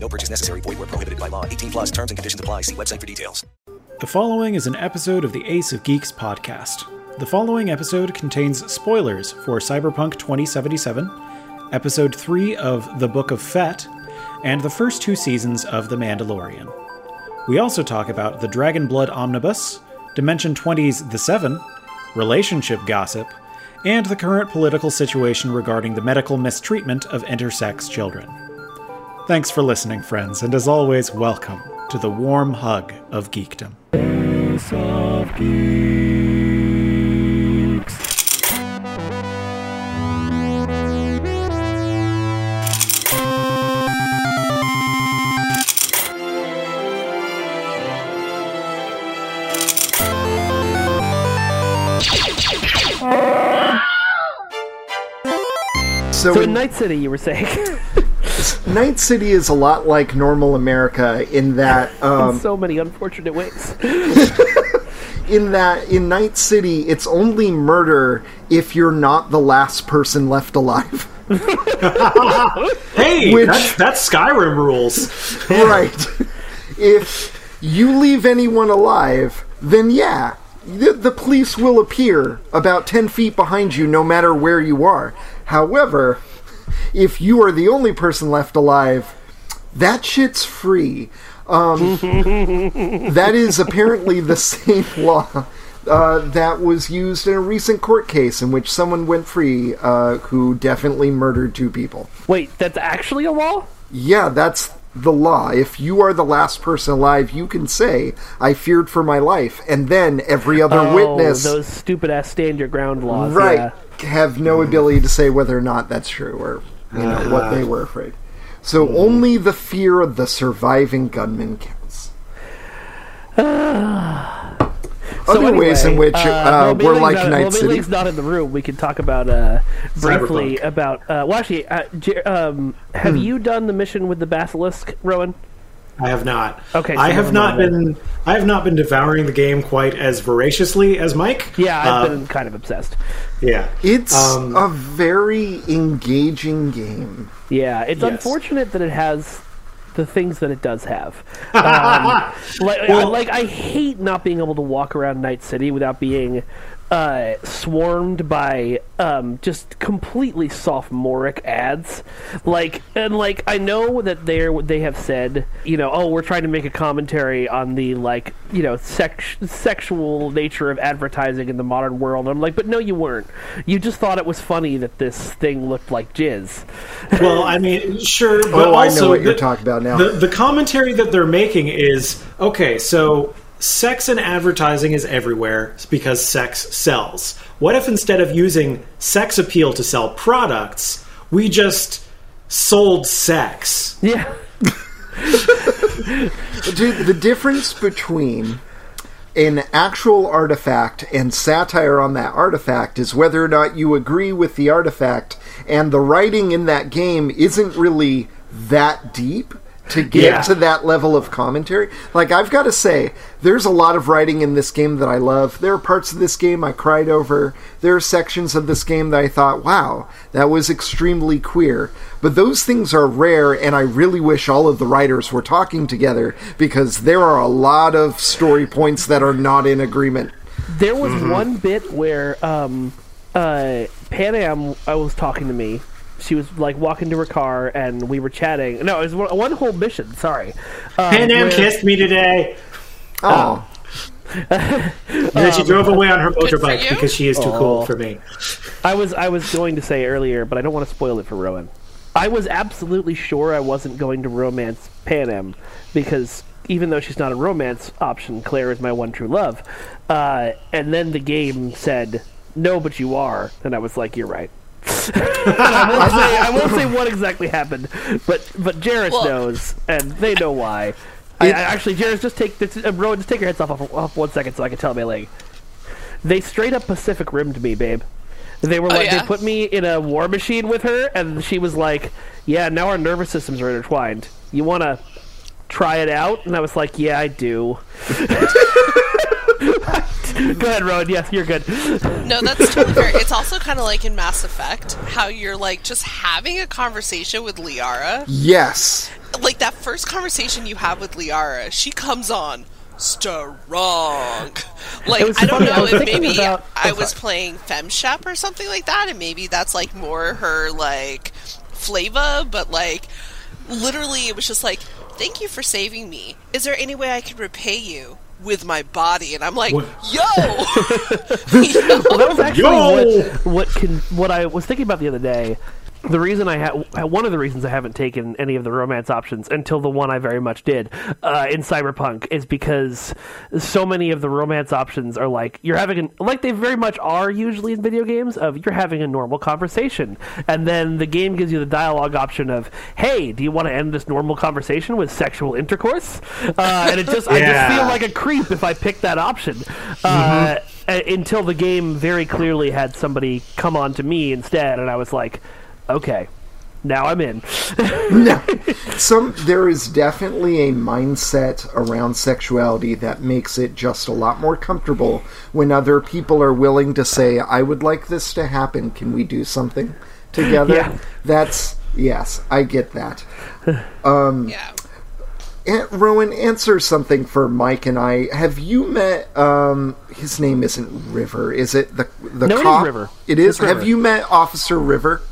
No purchase necessary. Void where prohibited by law. 18 plus terms and conditions apply. See website for details. The following is an episode of the Ace of Geeks podcast. The following episode contains spoilers for Cyberpunk 2077, Episode 3 of The Book of Fett, and the first two seasons of The Mandalorian. We also talk about the Dragonblood Omnibus, Dimension 20's The Seven, relationship gossip, and the current political situation regarding the medical mistreatment of intersex children. Thanks for listening, friends, and as always, welcome to the warm hug of geekdom. Ace of Geeks. So in Night City, you were saying. Night City is a lot like normal America in that... in so many unfortunate ways. in Night City, it's only murder if you're not the last person left alive. Hey, that's Skyrim rules. Right. If you leave anyone alive, then yeah, the police will appear about 10 feet behind you no matter where you are. However... if you are the only person left alive, that shit's free. That is apparently the same law that was used in a recent court case in which someone went free who definitely murdered two people. Wait, that's actually a law? Yeah, that's the law. If you are the last person alive, you can say, I feared for my life, and then every other witness... those stupid-ass stand-your-ground laws. Right. Yeah. Have no ability to say whether or not that's true or what they were afraid. So only the fear of the surviving gunman counts. Ways in which we're like Night City. Link's not in the room. We can talk about briefly about... have you done the mission with the Basilisk, Rowan? I have not. Okay, so I have not been devouring the game quite as voraciously as Mike. Yeah, I've been kind of obsessed. Yeah, it's a very engaging game. Yeah, it's unfortunate that it has the things that it does have. I hate not being able to walk around Night City without being swarmed by just completely sophomoric ads. I know that they have said, we're trying to make a commentary on the sexual nature of advertising in the modern world. And I'm like, but no, you weren't. You just thought it was funny that this thing looked like jizz. Well, I mean, sure. But I know what you're talking about now. The commentary that they're making is okay. So. Sex in advertising is everywhere because sex sells. What if instead of using sex appeal to sell products, we just sold sex? Yeah. Dude, the difference between an actual artifact and satire on that artifact is whether or not you agree with the artifact, and the writing in that game isn't really that deep to get to that level of commentary. I've got to say, there's a lot of writing in this game that I love. There are parts of this game I cried over. There are sections of this game that I thought, wow, that was extremely queer. But those things are rare, and I really wish all of the writers were talking together, because there are a lot of story points that are not in agreement. There was one bit where Panam was talking to me. She was walking to her car, and we were chatting. No, it was one whole mission. Sorry, Panam kissed me today. Oh, and then she drove away on her motorbike because she is too cool for me. I was going to say earlier, but I don't want to spoil it for Rowan. I was absolutely sure I wasn't going to romance Panam because even though she's not a romance option, Claire is my one true love. And then the game said, "No, but you are," and I was like, "You're right." I won't say what exactly happened, but Jarrus knows, and they know why. Actually, Jairus, just take your heads off 1 second so I can tell my leg. They straight up Pacific Rimmed me, babe. They were like, they put me in a war machine with her, and she was like, yeah, now our nervous systems are intertwined. You want to try it out? And I was like, yeah, I do. Go ahead, Rowan. Yes, you're good. No, that's totally fair. It's also kind of like in Mass Effect, how you're like just having a conversation with Liara. Yes. Like that first conversation you have with Liara, she comes on strong. Like, I don't know if maybe I was playing FemShep or something like that, and maybe that's like more her like flavor, but like literally it was just like, thank you for saving me. Is there any way I can repay you? With my body, and I'm like, what? Yo! Well, that was actually what I was thinking about the other day. The reason one of the reasons I haven't taken any of the romance options until the one I very much did in Cyberpunk is because so many of the romance options are like you're having like they very much are usually in video games of you're having a normal conversation, and then the game gives you the dialogue option of, hey, do you want to end this normal conversation with sexual intercourse? And it just I just feel like a creep if I pick that option. Until the game very clearly had somebody come on to me instead, and I was like, okay, now I'm in. No, there is definitely a mindset around sexuality that makes it just a lot more comfortable when other people are willing to say, I would like this to happen. Can we do something together? Yeah. Yes, I get that. Rowan, answer something for Mike and I. Have you met? His name isn't River, is it? The cop? It is River. It is. Have you met Officer River?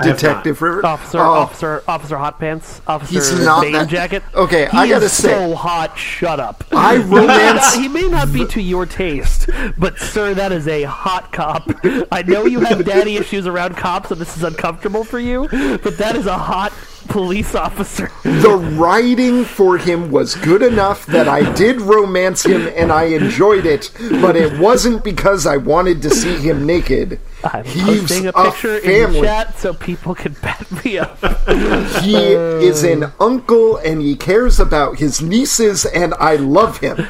Detective River, Officer Hot Pants, Officer Name Jacket. Okay, I gotta say, so hot. Shut up. He may not be to your taste, but sir, that is a hot cop. I know you have daddy issues around cops, and this is uncomfortable for you, but that is a hot police officer. The writing for him was good enough that I did romance him, and I enjoyed it, but it wasn't because I wanted to see him naked. I'm posting a picture in the chat so people can bat me up. He is an uncle, and he cares about his nieces, and I love him.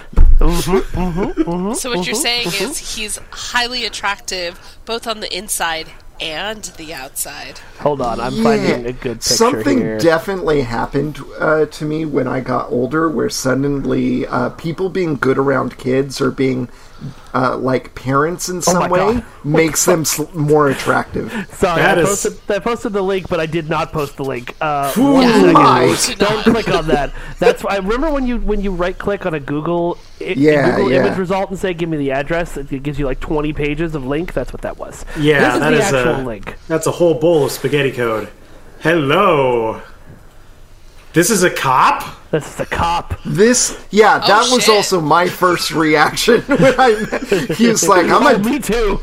So what you're saying is he's highly attractive, both on the inside and the outside. Hold on, I'm finding a good picture. Something here definitely happened to me when I got older, where suddenly people being good around kids or being like parents in some way makes them more attractive. Sorry, I posted the link, but I did not post the link. Don't click on that. That's why I remember when you right click on a Google image result and say give me the address, it gives you like 20 pages of link. That's what that was. Yeah, that is the actual link. That's a whole bowl of spaghetti code. Hello. This is a cop? This is a cop. That was also my first reaction when I met. He was like, me too.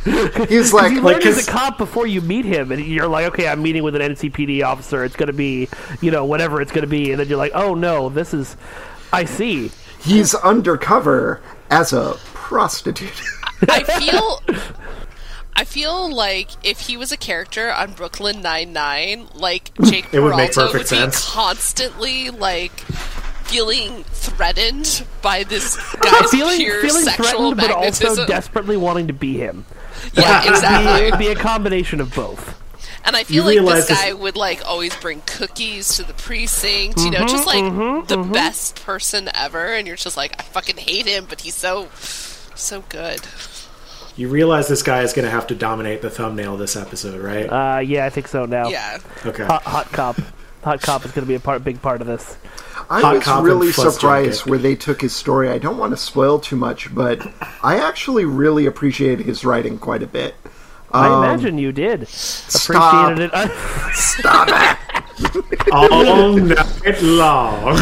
He's like, he's a cop before you meet him, and you're like, okay, I'm meeting with an NCPD officer. It's going to be, whatever it's going to be. And then you're like, oh no, I see. He's undercover as a prostitute. I feel like if he was a character on Brooklyn Nine-Nine, like Jake Peralta would be constantly like feeling threatened by this guy's pure sexual magnetism, but also desperately wanting to be him. Yeah, exactly. It would be a combination of both. And I feel like this guy would like always bring cookies to the precinct, just like the best person ever. And you're just like, I fucking hate him, but he's so good. You realize this guy is going to have to dominate the thumbnail this episode, right? Yeah, I think so now. Yeah. Okay. Hot cop. Hot cop is going to be big part of this. I was really surprised where they took his story. I don't want to spoil too much, but I actually really appreciated his writing quite a bit. I imagine you did. Appreciated it. Stop it! All night long.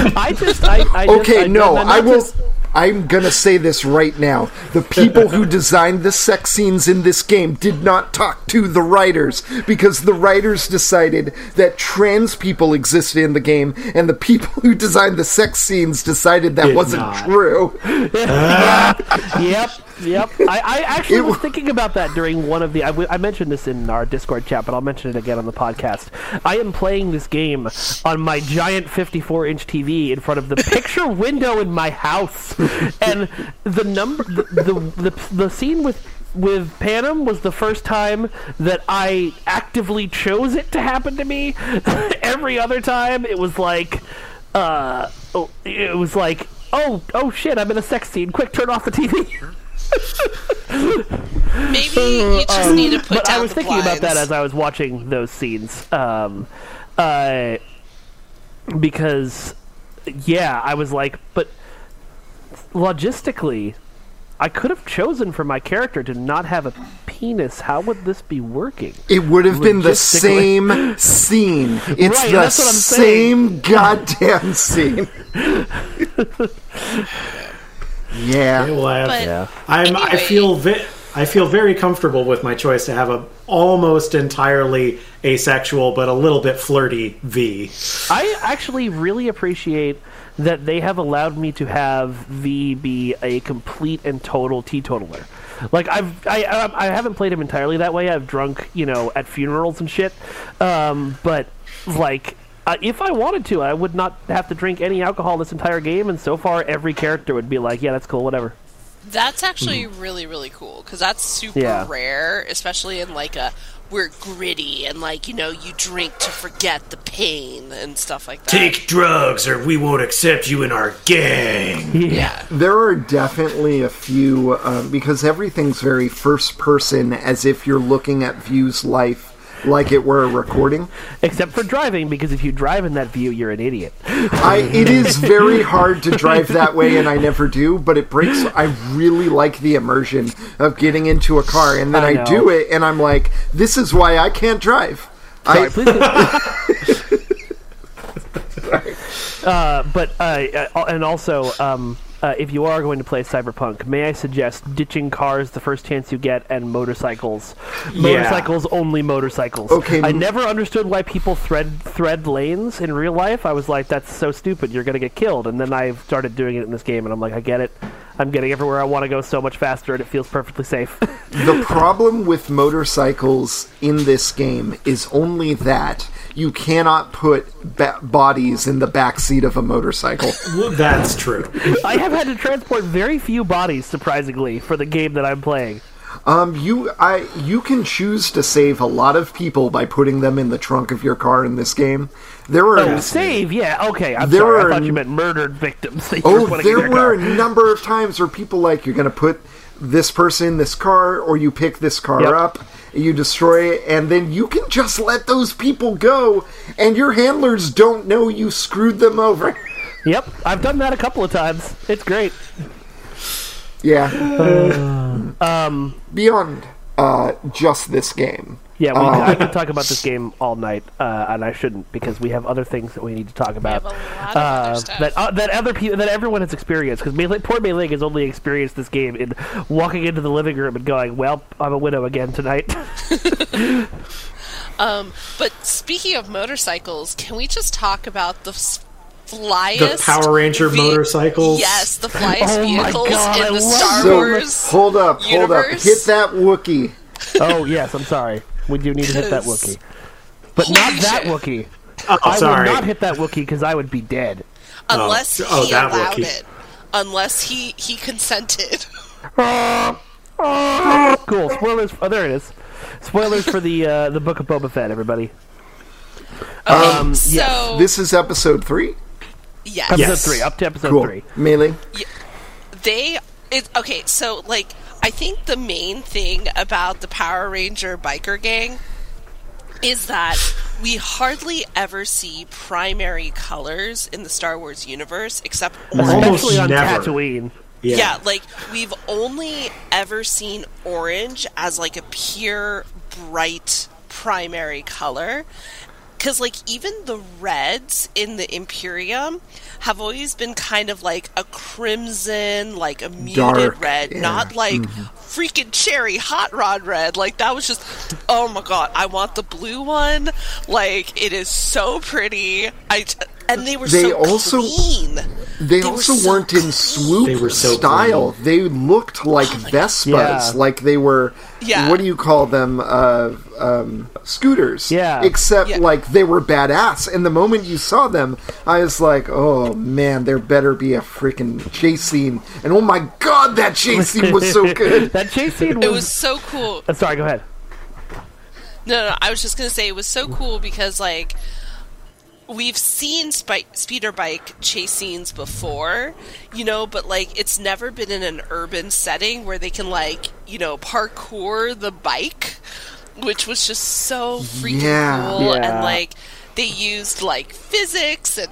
I'm going to say this right now. The people who designed the sex scenes in this game did not talk to the writers because the writers decided that trans people existed in the game, and the people who designed the sex scenes decided that wasn't true. Yep. Yep. I actually was thinking about that during one of the... I mentioned this in our Discord chat, but I'll mention it again on the podcast. I am playing this game on my giant 54-inch TV in front of the picture window in my house. And the number... The scene with Panam was the first time that I actively chose it to happen to me. Every other time, it was like... Oh shit, I'm in a sex scene. Quick, turn off the TV. Maybe you just need to put down the blinds. I was thinking about that as I was watching those scenes. Because, yeah, I was like, but logistically, I could have chosen for my character to not have a penis. How would this be working? It would have been the same scene. It's right, the same goddamn scene. Yeah. Yeah. I feel very comfortable with my choice to have a almost entirely asexual but a little bit flirty V. I actually really appreciate that they have allowed me to have V be a complete and total teetotaler. Like, I haven't played him entirely that way. I've drunk, at funerals and shit. But, like... if I wanted to, I would not have to drink any alcohol this entire game, and so far every character would be like, yeah, that's cool, whatever. That's actually really, really cool, because that's super rare, especially in, we're gritty, and, you drink to forget the pain and stuff like that. Take drugs, or we won't accept you in our gang! Yeah. There are definitely a few, because everything's very first-person, as if you're looking at View's life like it were a recording. Except for driving, because if you drive in that view, you're an idiot. It is very hard to drive that way, and I never do, but it breaks... I really like the immersion of getting into a car, and then I do it, and I'm like, this is why I can't drive. Sorry, please. If you are going to play Cyberpunk, may I suggest ditching cars the first chance you get and motorcycles. Motorcycles, only motorcycles. Okay. I never understood why people thread lanes in real life. I was like, that's so stupid. You're going to get killed. And then I started doing it in this game, and I'm like, I get it. I'm getting everywhere I want to go so much faster, and it feels perfectly safe. The problem with motorcycles in this game is only that you cannot put bodies in the backseat of a motorcycle. That's true. I have had to transport very few bodies, surprisingly, for the game that I'm playing. You can choose to save a lot of people by putting them in the trunk of your car in this game. There were I thought you meant murdered victims. There were a number of times where people you're going to put this person in this car, or you pick this car up, you destroy it, and then you can just let those people go, and your handlers don't know you screwed them over. Yep, I've done that a couple of times. It's great. Yeah. Beyond just this game. Yeah, I could talk about this game all night, and I shouldn't, because we have other things that we need to talk about. We have a lot of other stuff. That everyone has experienced, because poor Mei-Ling has only experienced this game in walking into the living room and going, well, I'm a widow again tonight. But speaking of motorcycles, can we just talk about the... the Power Ranger motorcycles. Yes, the flyest vehicles in the Star Wars. Hold up. Hit that Wookiee. Oh, yes, I'm sorry. We do need to hit that Wookiee. But not that Wookiee. I will not hit that Wookiee because I would be dead. Unless he allowed it. Unless he consented. Cool. Spoilers. Oh, there it is. Spoilers for the Book of Boba Fett, everybody. Okay, so... This is episode 3? Yes. Episode 3, up to episode 3. Mei-Ling? Yeah. I think the main thing about the Power Ranger biker gang is that we hardly ever see primary colors in the Star Wars universe, except especially on Tatooine. Yeah, we've only ever seen orange as, a pure, bright primary color. Because, even the reds in the Imperium have always been kind of a crimson, a muted dark red, not freaking cherry hot rod red. That was just, oh my god, I want the blue one. It is so pretty. And they were so clean. They also weren't so in swoop style. Clean. They looked like Vespas, like they were, what do you call them, scooters. Yeah. Except, like, they were badass. And the moment you saw them, I was like, oh, man, there better be a freaking chase scene. And oh, my God, that chase scene was so good. That chase scene was... It was so cool. I'm sorry, go ahead. No, I was just going to say it was so cool because, like... We've seen speeder bike chase scenes before, you know, but, like, it's never been in an urban setting where they can, like, you know, parkour the bike, which was just so freaking cool. Yeah. And, like, they used, like, physics, and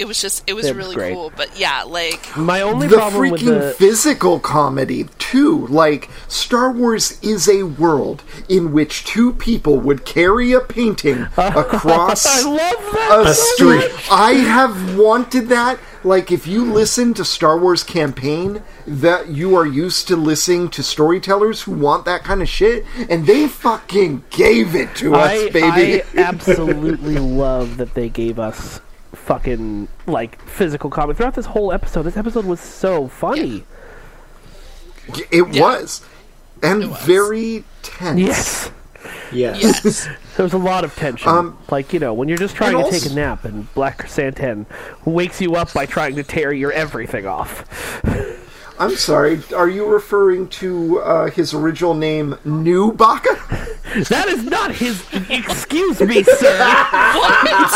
it was just, it was really great. Cool. But, yeah, like... My only problem with the... physical comedy, too. Like, Star Wars is a world in which two people would carry a painting across I love that a street. I have wanted that. Like, if you listen to Star Wars Campaign, that you are used to listening to storytellers who want that kind of shit, and they fucking gave it to us, baby. I absolutely love that they gave us fucking, like, physical comedy. Throughout this episode was so funny. It was. And it was. Very tense. Yes. There was a lot of tension. Like, you know, when you're just trying to take a nap and Black Krrsantan wakes you up by trying to tear your everything off. I'm sorry, are you referring to his original name, New Baka? That is not his... Excuse me, sir. What?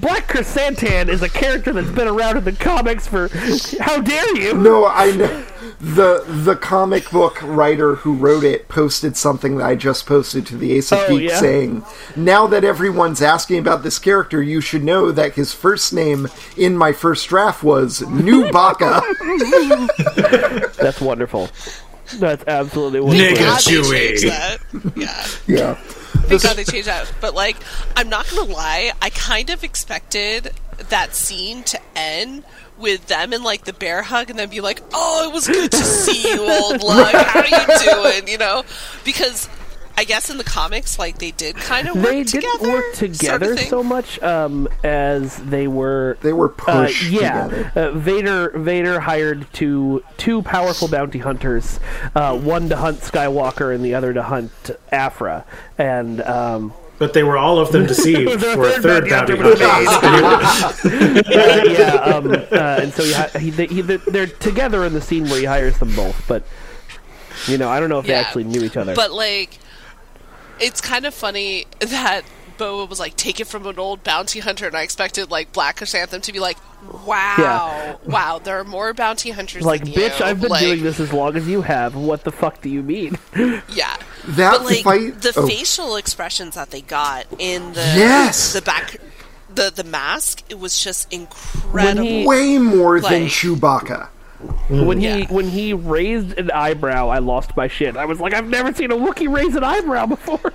Black Krrsantan is a character that's been around in the comics for... How dare you? No, I know. The comic book writer who wrote it posted something that I just posted to the Ace of Geeks saying, now that everyone's asking about this character, you should know that his first name in my first draft was New Baka. That's wonderful. That's absolutely wonderful. Nigga Chewy. Yeah. Thank God they changed that. But, like, I'm not going to lie, I kind of expected that scene to end with them and, like, the bear hug and then be like, oh, it was good to see you, old love. How are you doing? You know? Because I guess in the comics, like, they did kind of work together. They didn't work together sort of so much as they were... They were pushed together. Vader hired two powerful bounty hunters, one to hunt Skywalker and the other to hunt Aphra. And... But they were all of them deceived for a third bounty hunter. And so they're together in the scene where he hires them both. But, you know, I don't know if they actually knew each other. But, like, it's kind of funny that Boba was like, take it from an old bounty hunter, and I expected, like, Black Krrsantan to be like, wow, there are more bounty hunters than you. Like, bitch, I've been doing this as long as you have. What the fuck do you mean? Yeah. That but, like, fight... the facial expressions that they got in the the back, the mask, it was just incredible. Way more than Chewbacca. When he raised an eyebrow, I lost my shit. I was like, I've never seen a Wookiee raise an eyebrow before.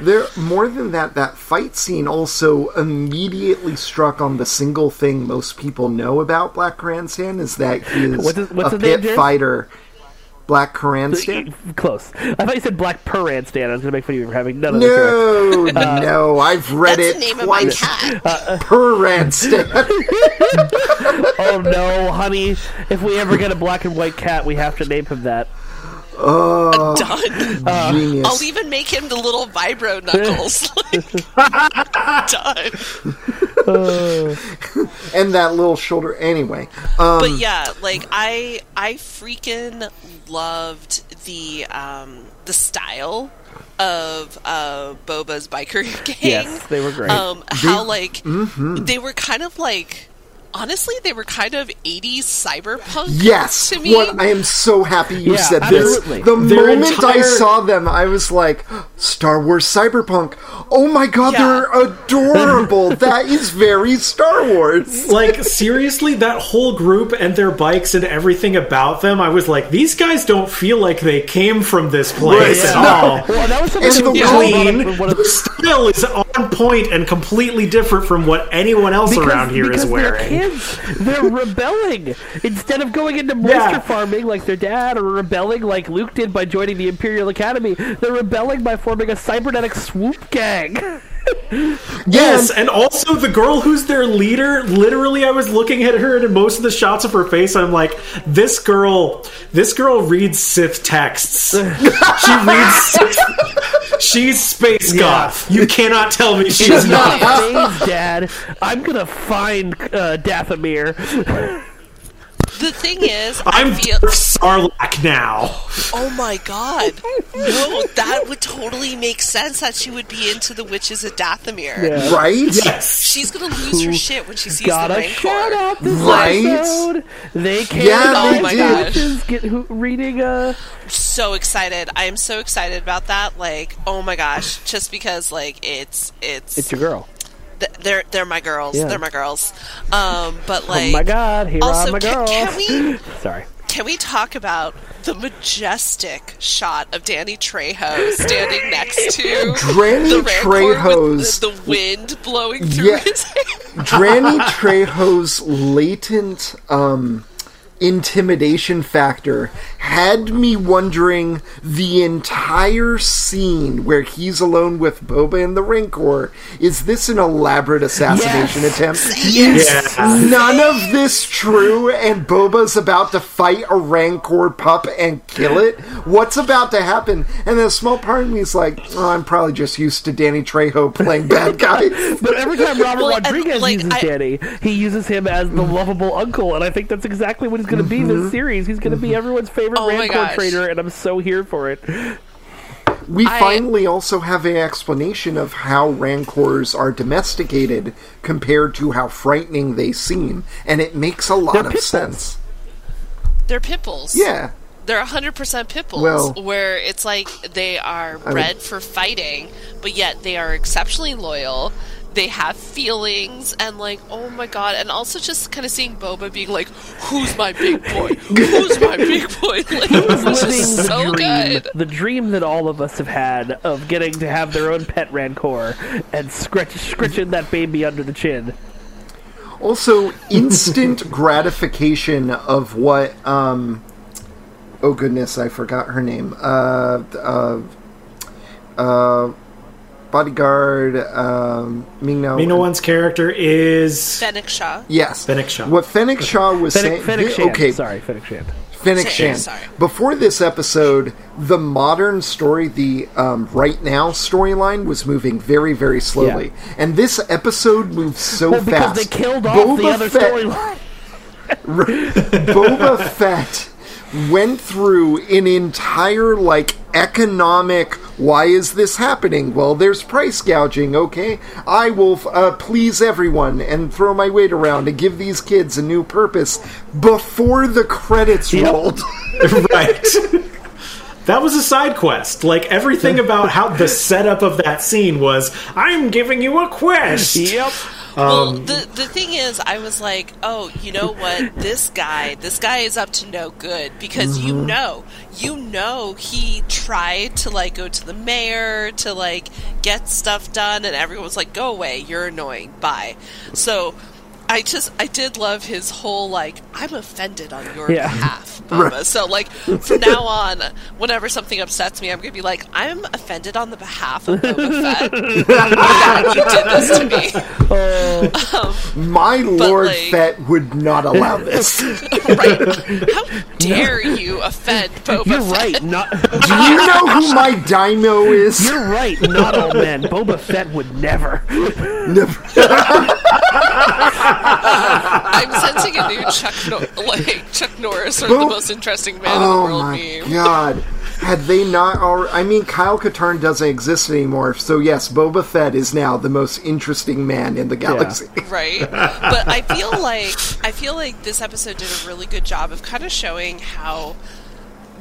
There, more than that, that fight scene also immediately struck on the single thing most people know about Black Krrsantan is that he is what's a pit fighter. Black Krrsantan? Close. I thought you said Black Krrsantan. I was going to make fun of you for having none of that. No, I've read it twice. Krrsantan. Oh, no, honey. If we ever get a black and white cat, we have to name him that. Oh, done. Genius. I'll even make him the little vibro knuckles. Done. And that little shoulder. Anyway, but yeah, like I freaking loved the style of Boba's biker gang. Yes, they were great. They were kind of like. Honestly, they were kind of 80s cyberpunk to me. Yes, I am so happy you said this. The moment I saw them, I was like, Star Wars cyberpunk. Oh my God, they're adorable. That is very Star Wars. Like, seriously, that whole group and their bikes and everything about them, I was like, these guys don't feel like they came from this place at all. Well, that was the style is on point and completely different from what anyone else around here is wearing. They're rebelling. Instead of going into moisture farming like their dad or rebelling like Luke did by joining the Imperial Academy, they're rebelling by forming a cybernetic swoop gang. Yes, and also the girl who's their leader, literally I was looking at her and in most of the shots of her face I'm like, this girl reads Sith texts. She's space goth. You cannot tell me she's not. Thanks, Dad. I'm gonna find Dathomir. The thing is, I'm Sarlacc now. Oh my god. No, that would totally make sense that she would be into the witches at Dathomir. Yeah. Right? Yes. She's going to lose her shit when she sees the Rancor. Shut up this episode. They can't. Yeah, oh my gosh. So excited. I am so excited about that. Like, oh my gosh. Just because, like, it's your girl. They're my girls. Yeah. They're my girls. But like, oh my god, here also, are my girls. Can we? Sorry. Can we talk about the majestic shot of Danny Trejo standing next to the Rancor with the wind blowing through his hair? Danny Trejo's latent intimidation factor had me wondering the entire scene where he's alone with Boba and the Rancor, is this an elaborate assassination attempt? Yes. Is none of this true and Boba's about to fight a Rancor pup and kill it? What's about to happen? And then a small part of me is like, oh, I'm probably just used to Danny Trejo playing bad guys. But every time Robert Rodriguez uses Danny, he uses him as the lovable uncle, and I think that's exactly what he's going to be this series. He's going to be everyone's favorite Rancor trader, and I'm so here for it. We finally also have an explanation of how Rancors are domesticated compared to how frightening they seem, and it makes a lot of sense. They're pit bulls. Yeah. They're 100% pit bulls, where it's like they are bred for fighting, but yet they are exceptionally loyal. They have feelings, and like, oh my god, and also just kind of seeing Boba being like, who's my big boy? Who's my big boy? Like, this is just so good. The dream that all of us have had of getting to have their own pet Rancor and scritching that baby under the chin. Also, instant gratification of what, oh goodness, I forgot her name. Bodyguard, Ming-No. Ming-No character is... Fennec Shand. Yes. Fennec Shand. What Fennec Shand was saying... Fennec Shand. Fennec Shand. Sorry. Before this episode, the modern story, the right now storyline was moving very, very slowly. Yeah. And this episode moves so fast. Because they killed off the other storyline. Boba Fett went through an entire, like, economic... Why is this happening? Well, there's price gouging, okay? I will please everyone and throw my weight around and give these kids a new purpose before the credits rolled. Right. That was a side quest. Like, everything about how the setup of that scene was, I'm giving you a quest. Yep. Well, the thing is, I was like, oh, you know what? This guy is up to no good because you know, he tried to like go to the mayor to like get stuff done, and everyone was like, go away, you're annoying, bye. So I did love his whole like, I'm offended on your behalf, Boba. Right. So like from now on, whenever something upsets me, I'm gonna be like, I'm offended on the behalf of Boba Fett. You did this to me. My Lord like, Fett would not allow this. Right? How dare you offend Boba Fett? You're right. Do you know who my dino is? You're right. Not all men. Boba Fett would never. I'm sensing a new Chuck Norris or the most interesting man in the world meme. Oh my god. Had they not already... I mean, Kyle Katarn doesn't exist anymore, so yes, Boba Fett is now the most interesting man in the galaxy. Yeah. Right? But I feel like this episode did a really good job of kind of showing how...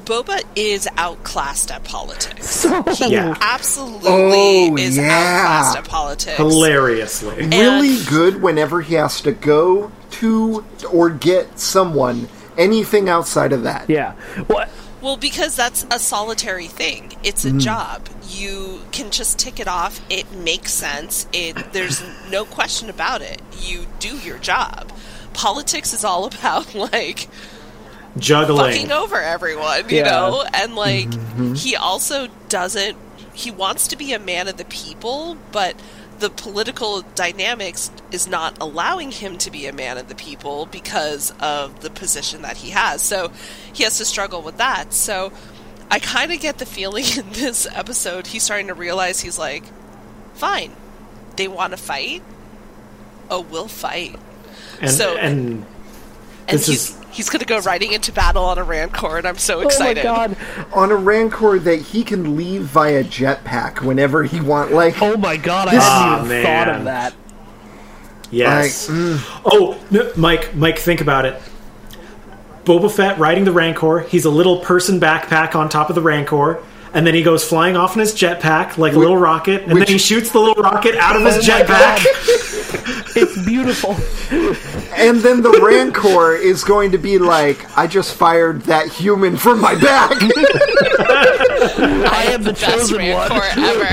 Boba is outclassed at politics. He absolutely is outclassed at politics. Hilariously. And really good whenever he has to go to or get someone. Anything outside of that. Yeah. What? Well, because that's a solitary thing. It's a job. You can just tick it off. It makes sense. There's no question about it. You do your job. Politics is all about, like... juggling, fucking over everyone, you know, and like he also doesn't. He wants to be a man of the people, but the political dynamics is not allowing him to be a man of the people because of the position that he has. So he has to struggle with that. So I kind of get the feeling in this episode he's starting to realize he's like, fine, they want to fight? Oh, we'll fight. He's going to go riding into battle on a Rancor, and I'm so excited. Oh, my God. On a Rancor that he can leave via jetpack whenever he wants. Like, oh, my God. I hadn't even thought of that. Yes. Oh, no, Mike, think about it. Boba Fett riding the Rancor. He's a little person backpack on top of the Rancor. And then he goes flying off in his jetpack like a little rocket. And then he shoots the little rocket out of his jetpack. It's beautiful. And then the Rancor is going to be like, I just fired that human from my back. I am the chosen Rancor one. Ever.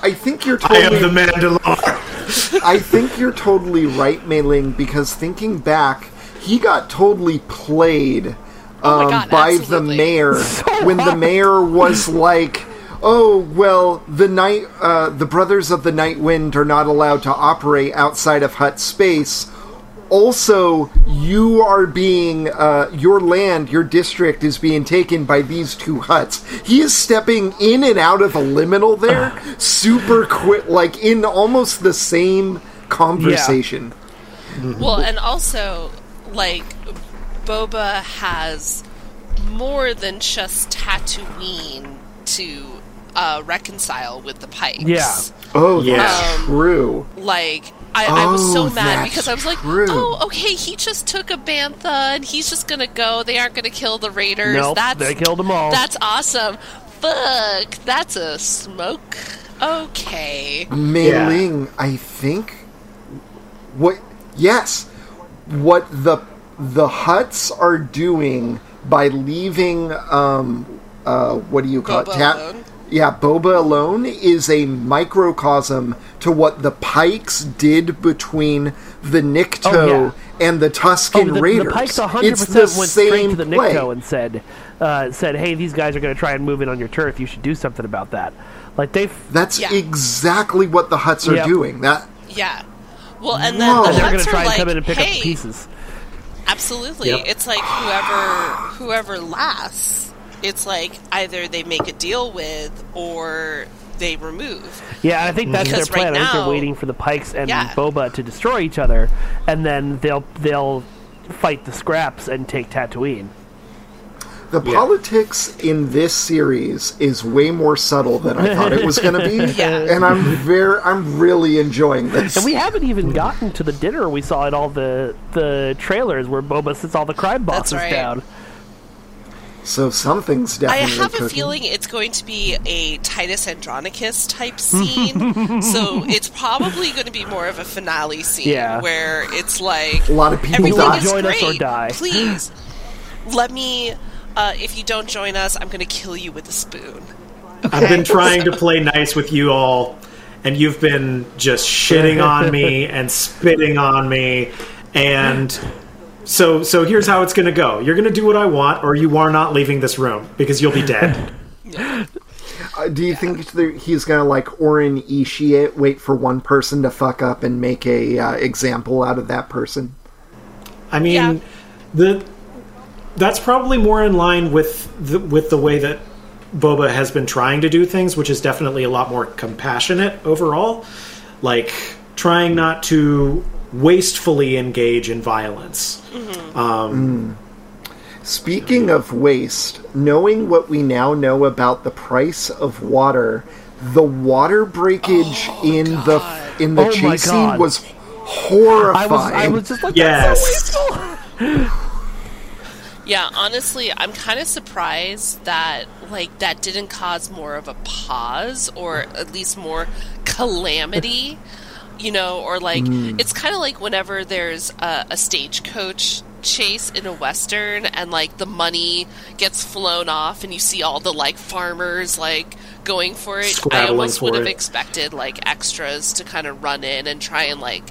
I think you're totally... I am the Mandalore. I think you're totally right, Mei-Ling, because thinking back, he got totally played... oh my God, by absolutely. The mayor, so when the mayor was like, oh, well, the Brothers of the Night Wind are not allowed to operate outside of Hutt space. Also, you are being, your land, your district is being taken by these two Hutts. He is stepping in and out of a liminal there, super quick, like in almost the same conversation. Yeah. Well, and also, like... Boba has more than just Tatooine to reconcile with the Pikes. Yeah. Oh, yeah. True. Like, I was so mad because I was like, oh, okay, he just took a bantha and he's just going to go. They aren't going to kill the Raiders. Nope, they killed them all. That's awesome. Fuck, that's a smoke. Okay. Mei-Ling, yeah. I think... What the Hutts are doing by leaving, what do you call Boba it? Alone. Yeah, Boba alone is a microcosm to what the Pikes did between the Nikto and the Tusken Raiders. The Pikes 100% went straight to the Nikto and said, hey, these guys are going to try and move in on your turf. You should do something about that. Like that's exactly what the Hutts are doing. That Well, and then the they're going to try and come in and pick up the pieces. Absolutely. Yep. It's like whoever lasts, it's like either they make a deal with or they remove. Yeah, I think that's because their plan. Right now, I think they're waiting for the Pikes and Boba to destroy each other, and then they'll fight the scraps and take Tatooine. The politics in this series is way more subtle than I thought it was going to be, and I'm really enjoying this. And we haven't even gotten to the dinner we saw in all the trailers where Boba sits all the crime bosses down. So something's definitely I have a feeling it's going to be a Titus Andronicus type scene. So it's probably going to be more of a finale scene where it's like a lot of people die. Join us or die. Please let me. If you don't join us, I'm going to kill you with a spoon. Okay? I've been trying to play nice with you all, and you've been just shitting on me and spitting on me. And so here's how it's going to go. You're going to do what I want, or you are not leaving this room, because you'll be dead. Do you think that he's going to, like, Oren Ishii it, wait for one person to fuck up and make a example out of that person? I mean, that's probably more in line with the way that Boba has been trying to do things, which is definitely a lot more compassionate overall. Like, trying not to wastefully engage in violence. Mm-hmm. Speaking of waste, knowing what we now know about the price of water, the water breakage in the chase scene was horrifying. I was just like, that's so wasteful. Yeah, honestly, I'm kind of surprised that, like, that didn't cause more of a pause or at least more calamity, you know, or, like, it's kind of like whenever there's a stagecoach chase in a Western and, like, the money gets flown off and you see all the, like, farmers, like, going for it. I almost would have expected, like, extras to kind of run in and try and, like,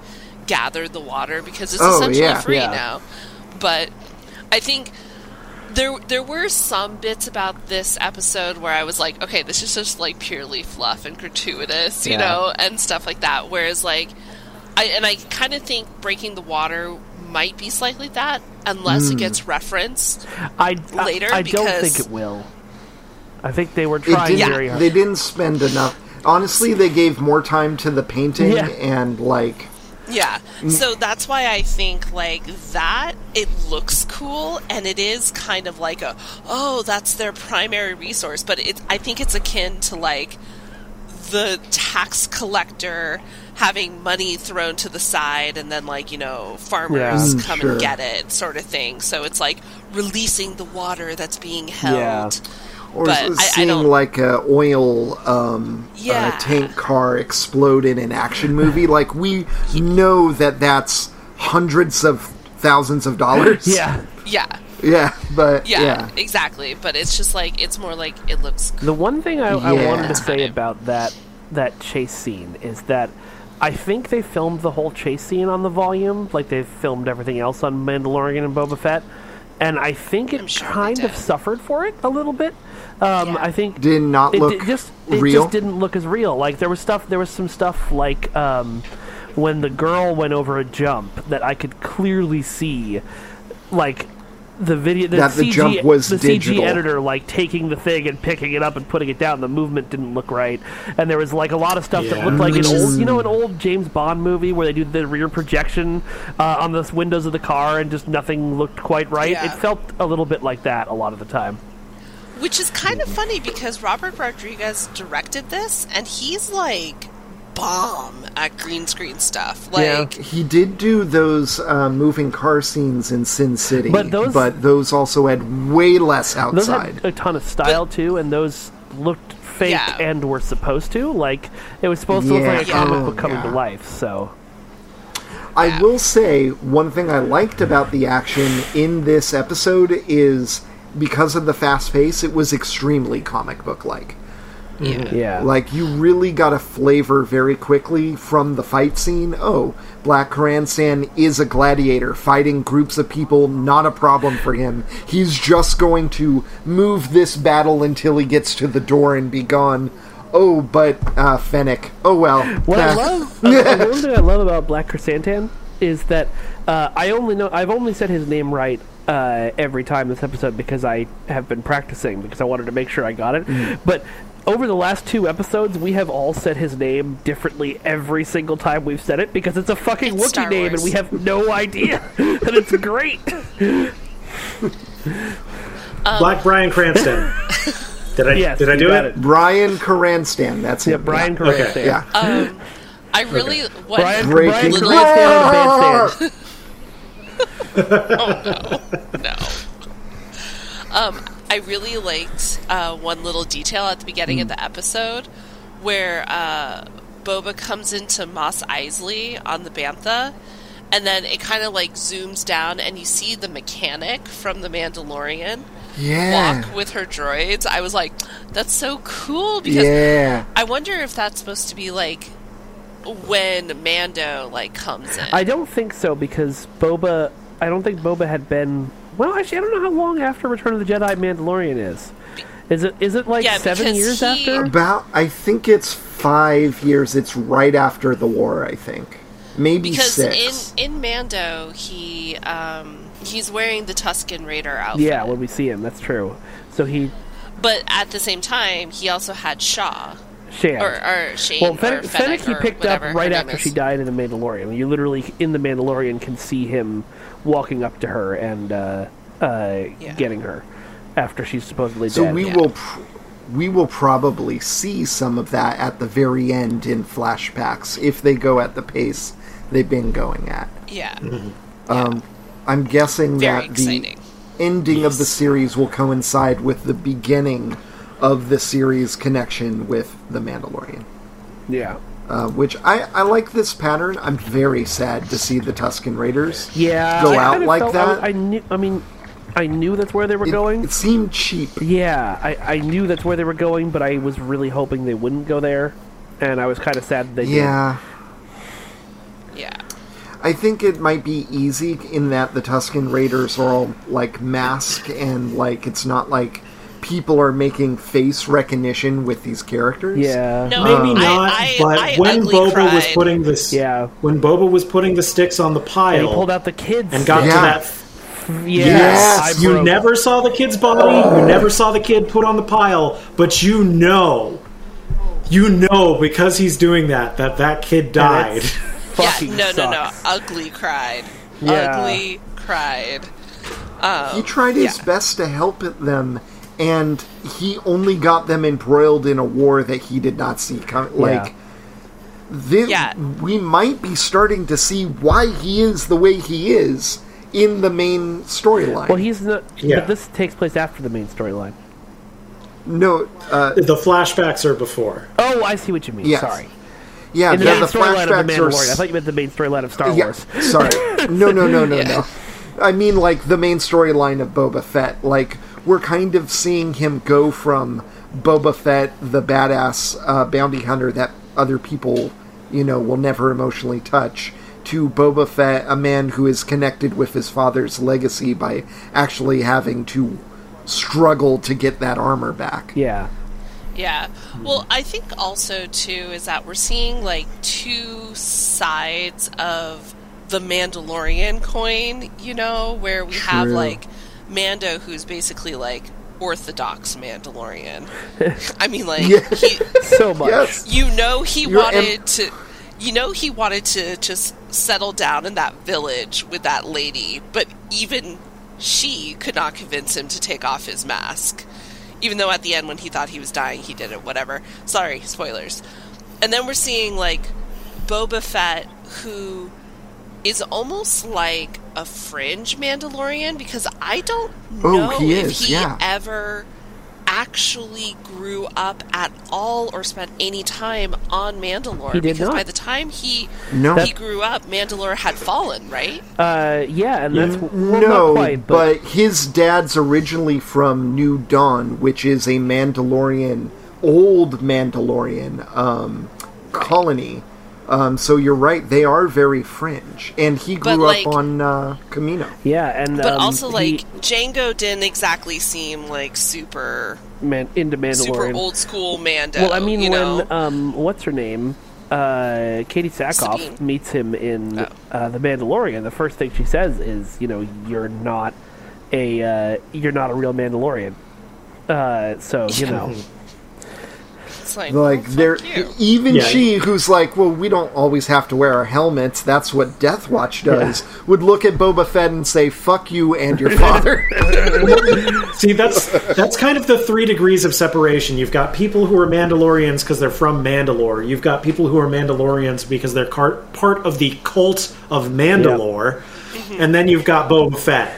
gather the water because it's essentially free now. But... I think There were some bits about this episode where I was like, okay, this is just like purely fluff and gratuitous, you know, and stuff like that. Whereas like, I kind of think Breaking the Water might be slightly that, unless it gets referenced later. I don't think it will. I think they were trying very hard. They didn't spend enough. Honestly, they gave more time to the painting and like. Yeah, so that's why I think, like, that, it looks cool, and it is kind of like a, oh, that's their primary resource, but I think it's akin to, like, the tax collector having money thrown to the side, and then, like, you know, farmers come and get it, sort of thing. So it's, like, releasing the water that's being held. Yeah. Or seeing like a oil tank car explode in an action movie. Like, we know that that's hundreds of thousands of dollars. Exactly. But it's just like, it's more like it looks cool. The one thing I wanted to say about that chase scene is that I think they filmed the whole chase scene on the volume, like they filmed everything else on Mandalorian and Boba Fett. And I think it kind of suffered for it a little bit. I think did not look real. It just didn't look as real. Like there was some stuff like when the girl went over a jump that I could clearly see, like the video. The jump was the digital. CG editor like taking the thing and picking it up and putting it down. The movement didn't look right, and there was like a lot of stuff that looked like an old James Bond movie where they do the rear projection on the windows of the car, and just nothing looked quite right. Yeah. It felt a little bit like that a lot of the time. Which is kind of funny because Robert Rodriguez directed this, and he's like bomb at green screen stuff. Like he did do those moving car scenes in Sin City, but those also had way less outside. Those had a ton of style too, and those looked fake and were supposed to. Like it was supposed to look like a comic book coming to life. So. I will say one thing I liked about the action in this episode is, because of the fast pace, it was extremely comic book-like. Yeah. Like, you really got a flavor very quickly from the fight scene. Oh, Black Krrsantan is a gladiator fighting groups of people, not a problem for him. He's just going to move this battle until he gets to the door and be gone. Oh, but Fennec. Oh, well. What I love, the one thing I love about Black Krrsantan is that I've only said his name right every time this episode because I have been practicing because I wanted to make sure I got it. Mm-hmm. But over the last two episodes, we have all said his name differently every single time we've said it because it's a fucking Wookiee name and we have no idea. And it's great. Black Bryan Krrsantan. Did I do it? Bryan Krrsantan. That's it. Yeah, Bryan Krrsantan. Okay. Yeah. I really want Bryan Krrsantan. Oh no! I really liked one little detail at the beginning of the episode where Boba comes into Mos Eisley on the Bantha, and then it kind of like zooms down, and you see the mechanic from The Mandalorian walk with her droids. I was like, that's so cool because I wonder if that's supposed to be like when Mando like comes in. I don't think so because I don't think Boba had been. Well, actually, I don't know how long after Return of the Jedi Mandalorian is. Is it like 7 years after? About, I think it's 5 years. It's right after the war, I think. Maybe because 6. In Mando, he's wearing the Tusken Raider outfit. Yeah, when we see him, that's true. So he. But at the same time, he also had Shand. Or Shane. Well, Fennec he picked up right after she died in The Mandalorian. You literally, in The Mandalorian, can see him walking up to her and getting her after she's supposedly dead. So we will probably see some of that at the very end in flashbacks if they go at the pace they've been going at. Yeah. Mm-hmm. I'm guessing that the ending of the series will coincide with the beginning of the series' connection with The Mandalorian. Yeah. Which, I like this pattern. I'm very sad to see the Tusken Raiders go out like that. I knew that's where they were going. It seemed cheap. Yeah, I knew that's where they were going, but I was really hoping they wouldn't go there, and I was kind of sad that they did. Yeah. I think it might be easy in that the Tusken Raiders are all, like, masked, and, like, it's not like people are making face recognition with these characters. Yeah. No, maybe not, but when Boba was putting this... Yeah. When Boba was putting the sticks on the pile... And he pulled out the kids. And got to that... Yes, you never saw the kid's body, you never saw the kid put on the pile, but you know because he's doing that kid died. Fucking no. Ugly cried. Yeah. Ugly cried. He tried his best to help them, and he only got them embroiled in a war that he did not see coming. Yeah. Like, we might be starting to see why he is the way he is in the main storyline. Well, but this takes place after the main storyline. No, the flashbacks are before. Oh, I see what you mean. Yes. Sorry. Yeah, the flashbacks of the Mandalorian. I thought you meant the main storyline of Star Wars. Sorry. No. I mean, like, the main storyline of Boba Fett. Like, we're kind of seeing him go from Boba Fett, the badass bounty hunter that other people, you know, will never emotionally touch, to Boba Fett, a man who is connected with his father's legacy by actually having to struggle to get that armor back. Yeah. Yeah. Well, I think also, too, is that we're seeing, like, two sides of the Mandalorian coin, you know, where we have, like, Mando, who's basically, like, Orthodox Mandalorian. I mean, like... Yeah. So much. Yes. You know he wanted to just settle down in that village with that lady, but even she could not convince him to take off his mask. Even though at the end, when he thought he was dying, he did it, whatever. Sorry, spoilers. And then we're seeing, like, Boba Fett, who is almost like a fringe Mandalorian, because I don't know if he ever actually grew up at all or spent any time on Mandalore. He did because not. By the time he grew up, Mandalore had fallen, right? And that's... Well, not quite, but his dad's originally from New Dawn, which is a old Mandalorian colony. So you're right, they are very fringe. And he grew up on Kamino. Yeah, and... But also, Jango didn't exactly seem, like, super... into Mandalorian. Super old-school Mando, well, I mean, what's her name? Katie Sackhoff meets him in The Mandalorian. The first thing she says is, you know, you're not a real Mandalorian. She, who's like, well, we don't always have to wear our helmets, that's what Death Watch does, would look at Boba Fett and say, fuck you and your father. See, that's kind of the 3 degrees of separation. You've got people who are Mandalorians because they're from Mandalore. You've got people who are Mandalorians because they're part of the cult of Mandalore. Yep. And then you've got Boba Fett,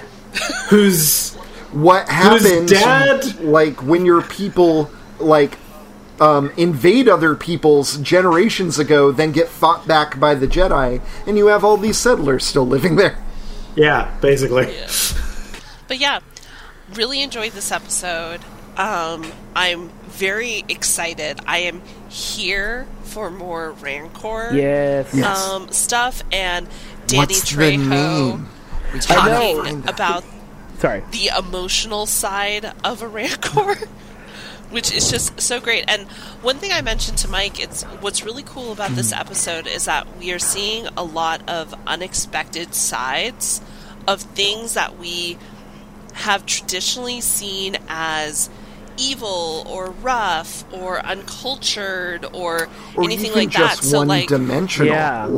what happens, dad... like, when your people, like, invade other peoples generations ago, then get fought back by the Jedi, and you have all these settlers still living there. Yeah, basically. Yeah. But yeah, really enjoyed this episode. I'm very excited. I am here for more Rancor stuff, and Danny Trejo talking about the emotional side of a Rancor. Which is just so great. And one thing I mentioned to Mike, it's what's really cool about this episode is that we are seeing a lot of unexpected sides of things that we have traditionally seen as evil or rough or uncultured or anything even like just that. One-dimensional.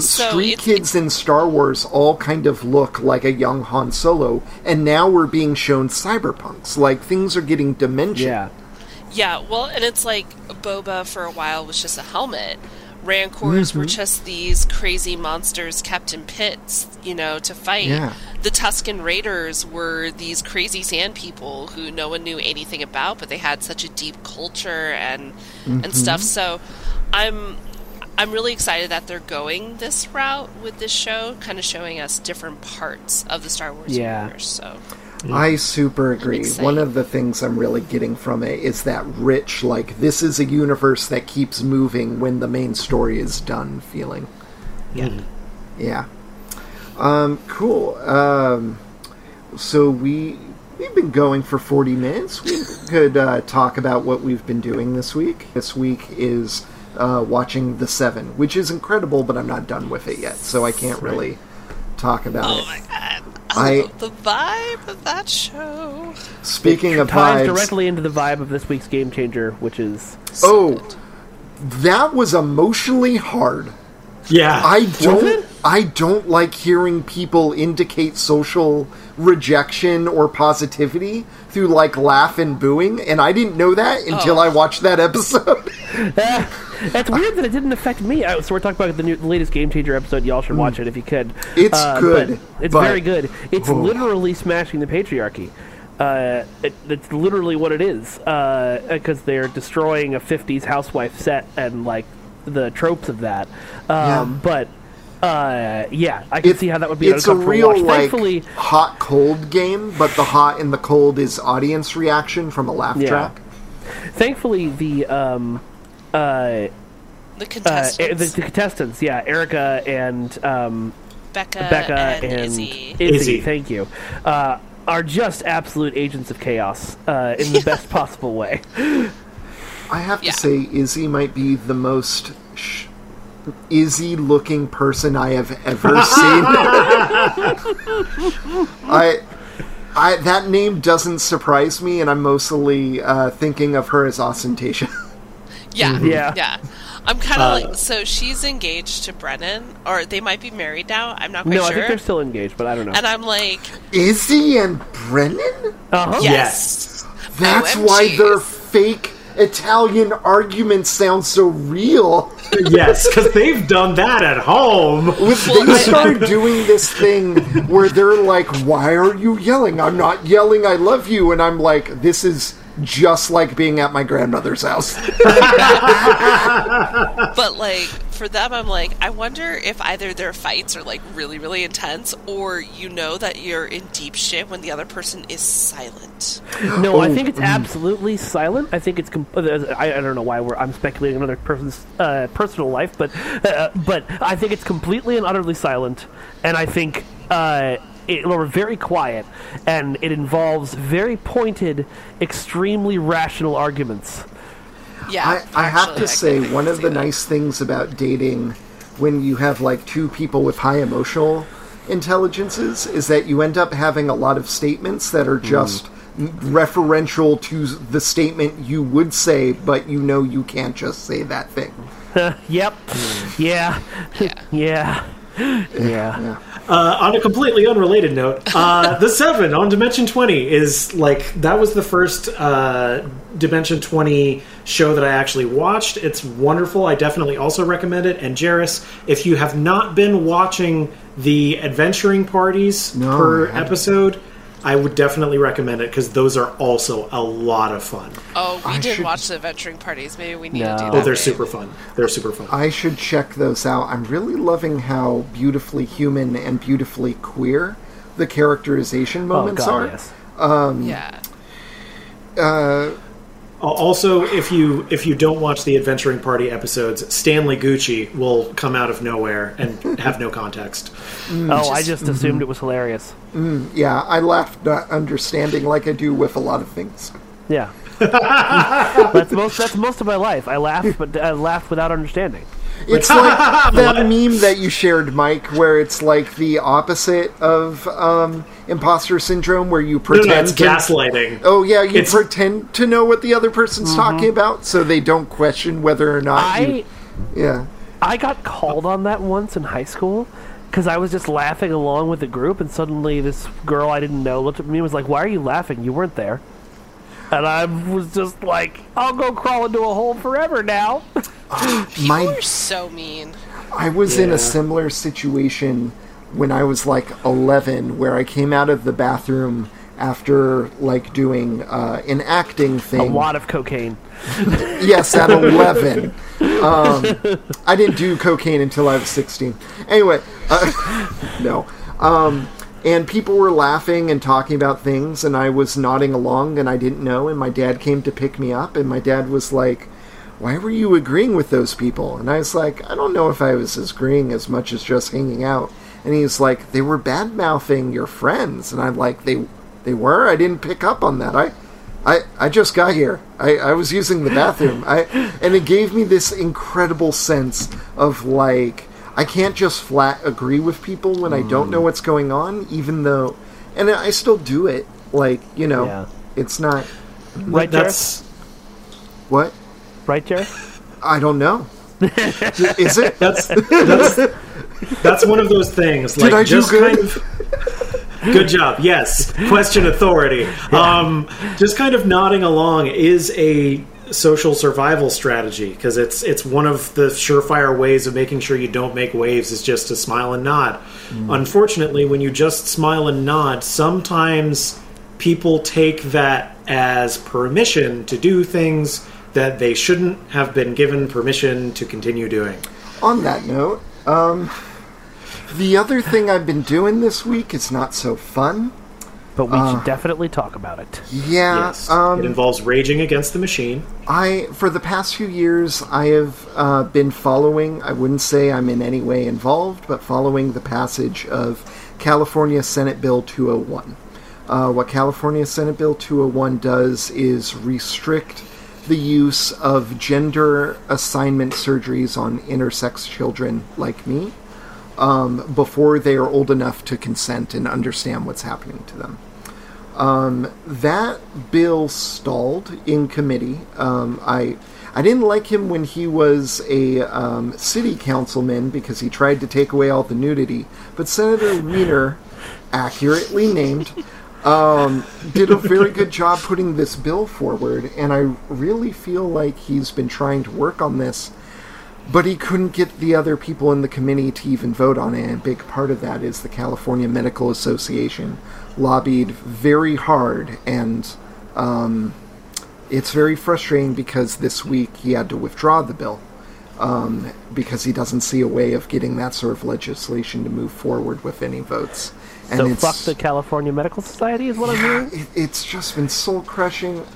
Street kids in Star Wars all kind of look like a young Han Solo, and now we're being shown cyberpunks. Like, things are getting dimension. Yeah, well, and it's like Boba for a while was just a helmet. Rancors were just these crazy monsters kept in pits, you know, to fight. Yeah. The Tusken Raiders were these crazy sand people who no one knew anything about, but they had such a deep culture and stuff. So I'm really excited that they're going this route with this show, kind of showing us different parts of the Star Wars universe. So I super agree. One of the things I'm really getting from it is that rich, like, this is a universe that keeps moving when the main story is done feeling. Yeah. Yeah. Cool. So we've been going for 40 minutes. We could talk about what we've been doing this week. This week is watching The Seven, which is incredible, but I'm not done with it yet, so I can't really talk about it. Oh my god. I love the vibe of that show. Speaking of vibes, directly into the vibe of this week's Game Changer, which is that was emotionally hard. Yeah, I don't like hearing people indicate social rejection or positivity through like laugh and booing, and I didn't know that until I watched that episode. That's weird that it didn't affect me. So we're talking about the latest Game Changer episode. Y'all should watch it if you could. It's good. It's very good. It's literally smashing the patriarchy. That's literally what it is. Because they're destroying a 50s housewife set and like the tropes of that. I can see how that would be. It's a real like hot cold game, but the hot and the cold is audience reaction from a laugh track. Thankfully, the contestants, Erica and Becca and Izzy. Thank you. Are just absolute agents of chaos in the best possible way. I have to say, Izzy might be the most Izzy-looking person I have ever seen. I that name doesn't surprise me, and I'm mostly thinking of her as ostentation. I'm kind of like, so she's engaged to Brennan, or they might be married now. I'm not quite sure. No, I think they're still engaged, but I don't know. And I'm like, Izzy and Brennan? Uh-huh. Yes. That's OMGs. Why their fake Italian arguments sound so real. Yes, because they've done that at home. They started doing this thing where they're like, why are you yelling? I'm not yelling, I love you. And I'm like, this is just like being at my grandmother's house. But like, for them, I'm like, I wonder if either their fights are like really, really intense, or you know that you're in deep shit when the other person is silent. No, I think it's absolutely silent. I think it's I don't know why I'm speculating another person's personal life, but I think it's completely and utterly silent, and I think we're very quiet, and it involves very pointed, extremely rational arguments. Yeah, I have to say, one of the nice things about dating when you have like two people with high emotional intelligences is that you end up having a lot of statements that are just referential to the statement you would say, but you know you can't just say that thing. Yep. Yeah. Yeah. Yeah. Yeah. On a completely unrelated note, The Seven on Dimension 20 is like, that was the first Dimension 20 show that I actually watched. It's wonderful. I definitely also recommend it. And Jairus, if you have not been watching the adventuring parties per episode, I would definitely recommend it, because those are also a lot of fun. Oh, we didn't watch the adventuring parties. Maybe we need to do that. Oh, they're super fun. They're super fun. I should check those out. I'm really loving how beautifully human and beautifully queer the characterization moments are. Yes. Also, if you don't watch the adventuring party episodes, Stanley Gucci will come out of nowhere and have no context. I just assumed it was hilarious. Yeah, I laughed not understanding, like I do with a lot of things. Yeah, that's most of my life. I laugh, but I laugh without understanding. It's like that meme that you shared, Mike, where it's like the opposite of imposter syndrome, where you pretend... No, it's gaslighting. Oh, yeah, you pretend to know what the other person's talking about, so they don't question whether or not I got called on that once in high school, because I was just laughing along with the group, and suddenly this girl I didn't know looked at me and was like, why are you laughing? You weren't there. And I was just like, I'll go crawl into a hole forever now. You are so mean. I was in a similar situation when I was like 11, where I came out of the bathroom after like doing an acting thing. A lot of cocaine. Yes, at 11. I didn't do cocaine until I was 16. Anyway, no. And people were laughing and talking about things, and I was nodding along, and I didn't know, and my dad came to pick me up, and my dad was like, why were you agreeing with those people? And I was like, I don't know if I was agreeing as much as just hanging out. And he's like, they were bad-mouthing your friends. And I'm like, they were? I didn't pick up on that. I just got here. I was using the bathroom. And it gave me this incredible sense of, like, I can't just flat agree with people when I don't know what's going on, even though... And I still do it. Like, you know, it's not... Right, Jareth? What? Right, Jareth? I don't know. Is it? That's one of those things. Like, did I just do good? Good job. Yes. Question authority. Just kind of nodding along is a social survival strategy, because it's one of the surefire ways of making sure you don't make waves is just to smile and nod. Unfortunately, when you just smile and nod, sometimes people take that as permission to do things that they shouldn't have been given permission to continue doing. On that note, the other thing I've been doing this week is not so fun. But we should definitely talk about it. Yeah. Yes. It involves raging against the machine. For the past few years, I have been following, I wouldn't say I'm in any way involved, but following the passage of California Senate Bill 201. What California Senate Bill 201 does is restrict the use of gender assignment surgeries on intersex children like me. Before they are old enough to consent and understand what's happening to them. That bill stalled in committee. I didn't like him when he was a city councilman because he tried to take away all the nudity, but Senator Weiner, accurately named, did a very good job putting this bill forward, and I really feel like he's been trying to work on this. But he couldn't get the other people in the committee to even vote on it, and a big part of that is the California Medical Association lobbied very hard, and it's very frustrating because this week he had to withdraw the bill because he doesn't see a way of getting that sort of legislation to move forward with any votes. And so fuck the California Medical Society is what I'm hearing? It's just been soul-crushing.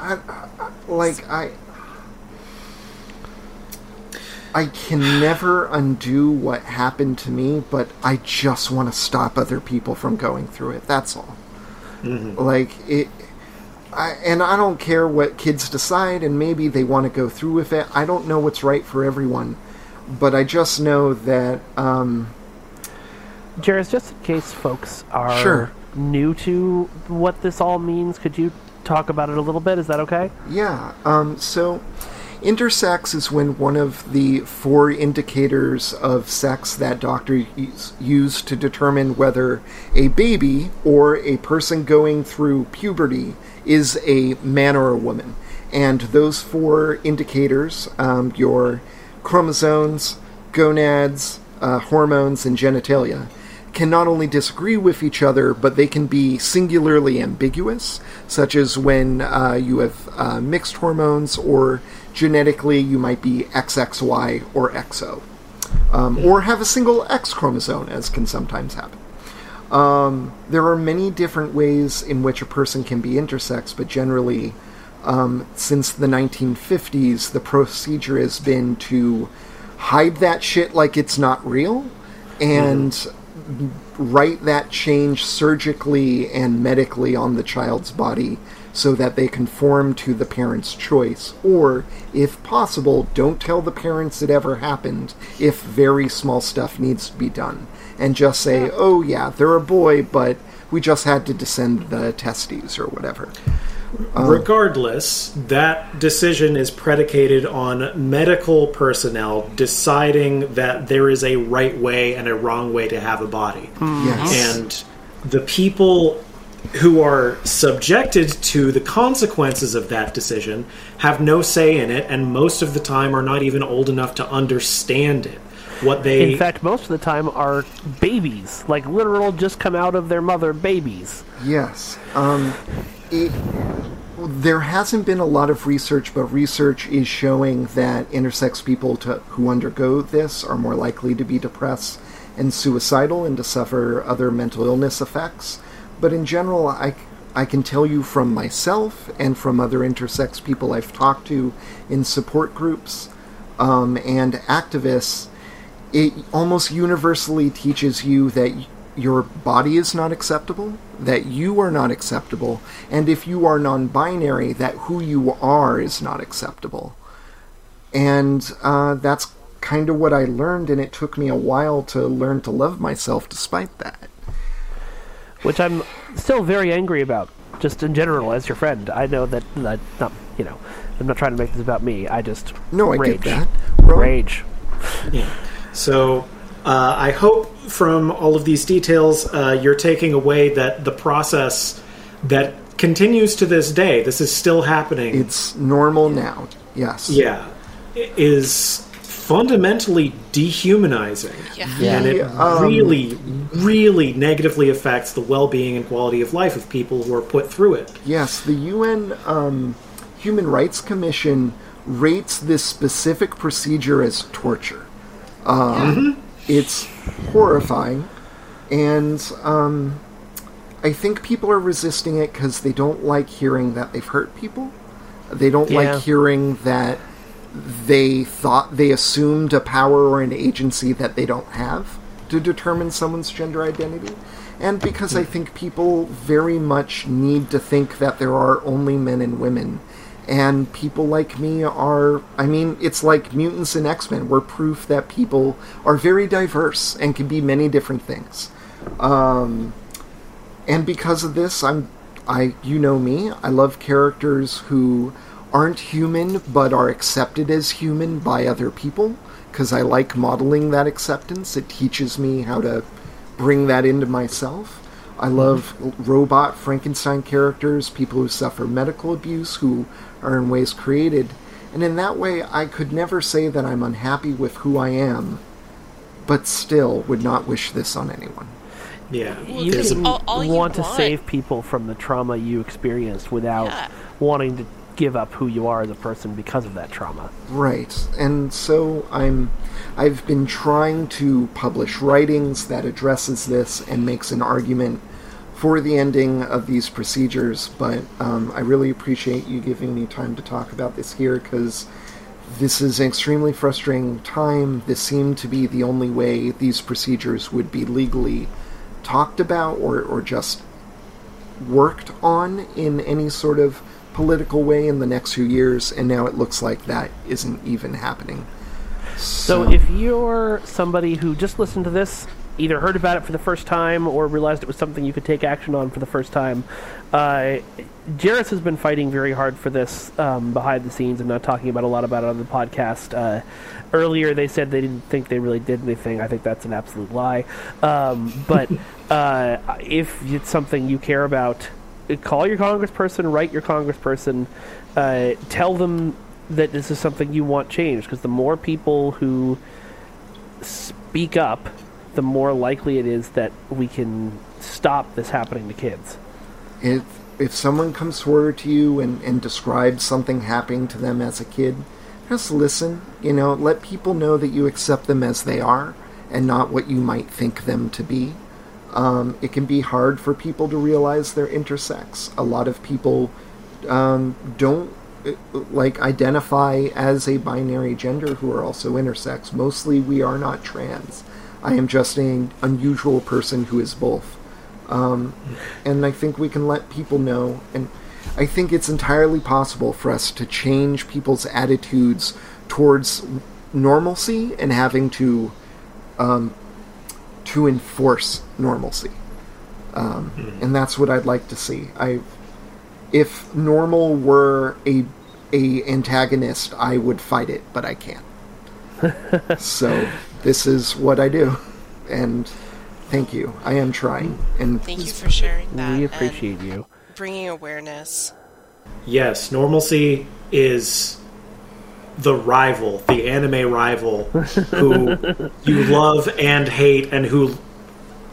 I can never undo what happened to me, but I just want to stop other people from going through it. That's all. Mm-hmm. I don't care what kids decide, and maybe they want to go through with it. I don't know what's right for everyone, but I just know that... Jareth, just in case folks are new to what this all means, could you talk about it a little bit? Is that okay? Yeah. So... Intersex is when one of the four indicators of sex that doctors use to determine whether a baby or a person going through puberty is a man or a woman. And those four indicators, your chromosomes, gonads, hormones, and genitalia, can not only disagree with each other, but they can be singularly ambiguous, such as when you have mixed hormones, or genetically you might be XXY or XO, or have a single X chromosome, as can sometimes happen. There are many different ways in which a person can be intersex, but generally, since the 1950s, the procedure has been to hide that shit like it's not real, and... write that change surgically and medically on the child's body so that they conform to the parent's choice, or if possible don't tell the parents it ever happened if very small stuff needs to be done, and just say they're a boy but we just had to descend the testes or whatever. Regardless, that decision is predicated on medical personnel deciding that there is a right way and a wrong way to have a body. Yes. And the people who are subjected to the consequences of that decision have no say in it, and most of the time are not even old enough to understand it. In fact, most of the time are babies, like literal just come out of their mother babies. Yes. There hasn't been a lot of research, but research is showing that intersex people who undergo this are more likely to be depressed and suicidal and to suffer other mental illness effects. But in general, I can tell you from myself and from other intersex people I've talked to in support groups and activists, it almost universally teaches you that your body is not acceptable, that you are not acceptable, and if you are non-binary, that who you are is not acceptable. And that's kind of what I learned, and it took me a while to learn to love myself despite that. Which I'm still very angry about, just in general, as your friend. I know that, not, you know, I'm not trying to make this about me. I just rage. Get that. Rage. Yeah. So I hope from all of these details you're taking away that the process that continues to this day, this is still happening. It's normal now, yes. Yeah. It is fundamentally dehumanizing. Yeah. Yeah. And it really, really negatively affects the well-being and quality of life of people who are put through it. Yes, the UN Human Rights Commission rates this specific procedure as torture. It's horrifying, and I think people are resisting it because they don't like hearing that they've hurt people. They don't like hearing that they thought they assumed a power or an agency that they don't have to determine someone's gender identity. And because I think people very much need to think that there are only men and women. And people like me are, I mean, it's like mutants and X-Men. We're proof that people are very diverse and can be many different things. And because of this, you know me, I love characters who aren't human but are accepted as human by other people, because I like modeling that acceptance. It teaches me how to bring that into myself. I love robot Frankenstein characters, people who suffer medical abuse, who are in ways created. And in that way, I could never say that I'm unhappy with who I am, but still would not wish this on anyone. Yeah. You didn't want to save people from the trauma you experienced without wanting to give up who you are as a person because of that trauma. Right. And so I've been trying to publish writings that addresses this and makes an argument for the ending of these procedures, but I really appreciate you giving me time to talk about this here, because this is an extremely frustrating time. This seemed to be the only way these procedures would be legally talked about or just worked on in any sort of political way in the next few years, and now it looks like that isn't even happening. So if you're somebody who just listened to this, either heard about it for the first time or realized it was something you could take action on for the first time, Jarrus has been fighting very hard for this behind the scenes. I'm not talking about a lot about it on the podcast. Earlier they said they didn't think they really did anything. I think that's an absolute lie. But if it's something you care about, call your congressperson, write your congressperson, tell them that this is something you want changed, because the more people who speak up, the more likely it is that we can stop this happening to kids. If someone comes forward to you and describes something happening to them as a kid, just listen. You know, let people know that you accept them as they are and not what you might think them to be. It can be hard for people to realize they're intersex. A lot of people don't identify as a binary gender who are also intersex. Mostly we are not trans. I am just an unusual person who is both. And I think we can let people know, and I think it's entirely possible for us to change people's attitudes towards normalcy and having to enforce normalcy. And that's what I'd like to see. If normal were a antagonist, I would fight it, but I can't. So this is what I do. And thank you. I am trying. And thank you for sharing that. We appreciate you. Bringing awareness. Yes, normalcy is the rival, the anime rival, who you love and hate, and who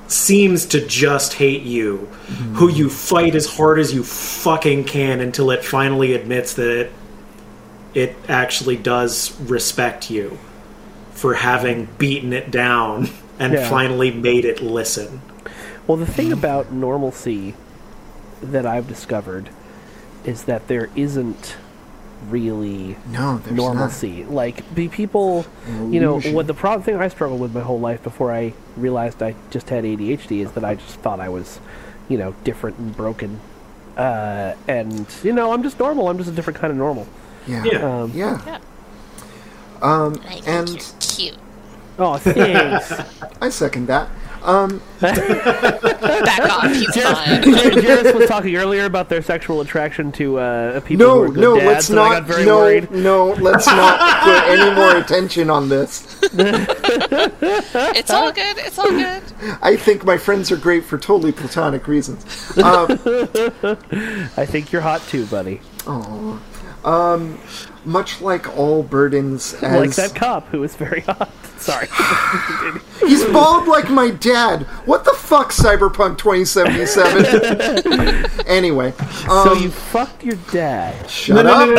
seems to just hate you, who you fight as hard as you fucking can until it finally admits that it actually does respect you for having beaten it down and finally made it listen. Well, the thing about normalcy that I've discovered is that there isn't really normalcy. Not. Like, the people, illusion. You know, what the problem thing I struggled with my whole life before I realized I just had ADHD is that I just thought I was, you know, different and broken. And, you know, I'm just normal. I'm just a different kind of normal. Yeah. Yeah. I think and you're cute. Oh, thanks. I second that. Back off, you fun. Janice was talking earlier about their sexual attraction to people who were good dads, let's and not, I got very worried. No, let's not put any more attention on this. It's all good, it's all good. I think my friends are great for totally platonic reasons. I think you're hot too, buddy. Oh. Much like all burdens as... Like that cop who is very hot. Sorry. He's bald like my dad. What the fuck, Cyberpunk 2077? Anyway. So you fucked your dad. Shut up.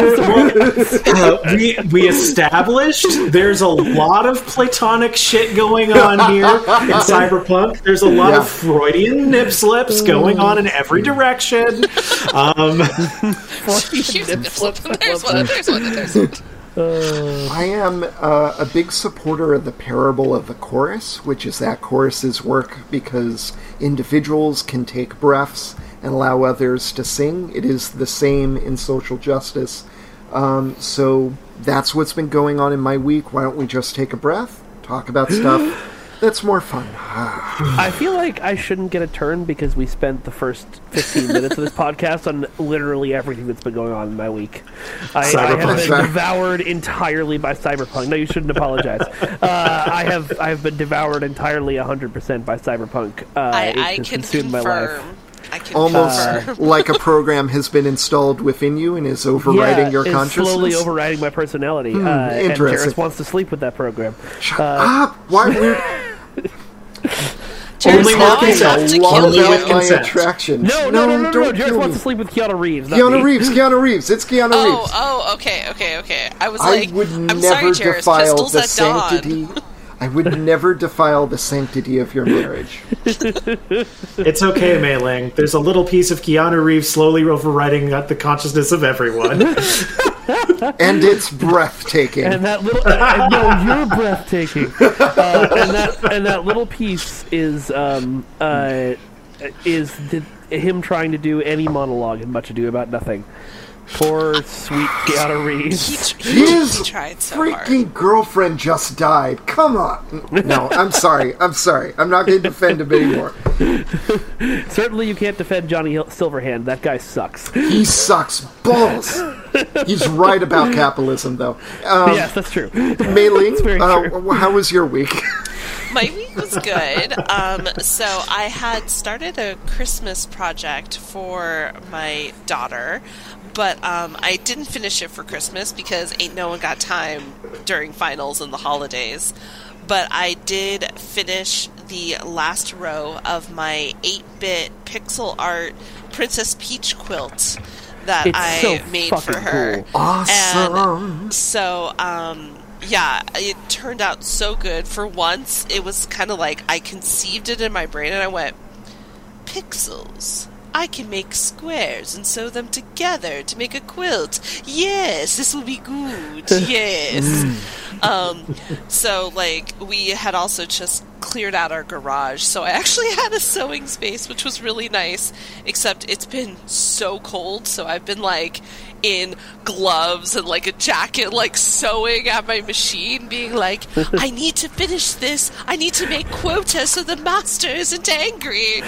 We established there's a lot of platonic shit going on here in Cyberpunk. There's a lot of Freudian nip-slips going on in every direction. There's one. I am a big supporter of the parable of the chorus, which is that chorus's work because individuals can take breaths and allow others to sing. It is the same in social justice. So that's what's been going on in my week. Why don't we just take a breath, talk about stuff? That's more fun. I feel like I shouldn't get a turn because we spent the first 15 minutes of this podcast on literally everything that's been going on in my week. I have been devoured entirely by Cyberpunk. No, you shouldn't apologize. I have been devoured entirely 100% by Cyberpunk. I can consume my life. Almost like a program has been installed within you and is overriding your consciousness. Yeah, slowly overriding my personality. And Jarrus wants to sleep with that program. Shut up! Why weird... Only with consent. Attraction. No. Jarrus wants to sleep with Keanu Reeves. Keanu Reeves. It's Keanu Reeves. Oh, okay. I was like, I'm sorry, Jarrus. Pistols at dawn. I would never defile the sanctity of your marriage. It's okay, Mei Ling. There's a little piece of Keanu Reeves slowly overriding the consciousness of everyone. And it's breathtaking. And that little... you're breathtaking. And that little piece is him trying to do any monologue in Much Ado About Nothing. Poor, sweet Keanu Reeves. His tried so freaking hard. Girlfriend just died. Come on. No, I'm sorry. I'm not going to defend him anymore. Certainly you can't defend Johnny Silverhand. That guy sucks. He sucks balls. He's right about capitalism, though. Yes, that's true. Mei Ling, how was your week? My week was good. So I had started a Christmas project for my daughter, but I didn't finish it for Christmas because ain't no one got time during finals and the holidays. But I did finish the last row of my 8-bit pixel art Princess Peach quilt that I made for her. Cool. Awesome. And so, yeah, it turned out so good. For once, it was kind of like I conceived it in my brain and I went, pixels. I can make squares and sew them together to make a quilt. Yes, this will be good. Yes. So, like, we had also just cleared out our garage, so I actually had a sewing space, which was really nice, except it's been so cold, so I've been, like, in gloves and, like, a jacket, like, sewing at my machine, being like, I need to finish this. I need to make quota so the master isn't angry.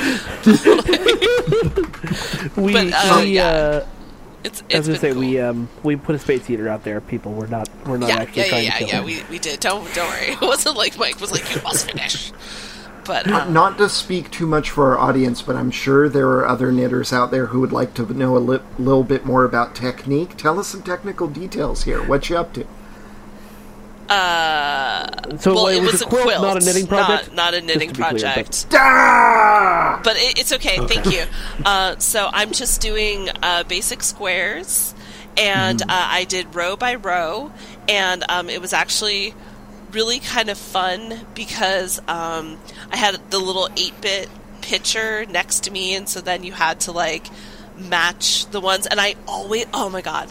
We put a space heater out there, people. We're not actually trying to kill him. We did. Don't worry. It wasn't like Mike was like, you must finish. But not to speak too much for our audience, but I'm sure there are other knitters out there who would like to know a little bit more about technique. Tell us some technical details here. What you up to? It was a quilt, not a knitting project. Not a knitting project. Clear, but it's okay. Thank you. So I'm just doing basic squares, and I did row by row, and it was actually really kind of fun because I had the little 8-bit picture next to me, and so then you had to like match the ones, and I always, oh my god.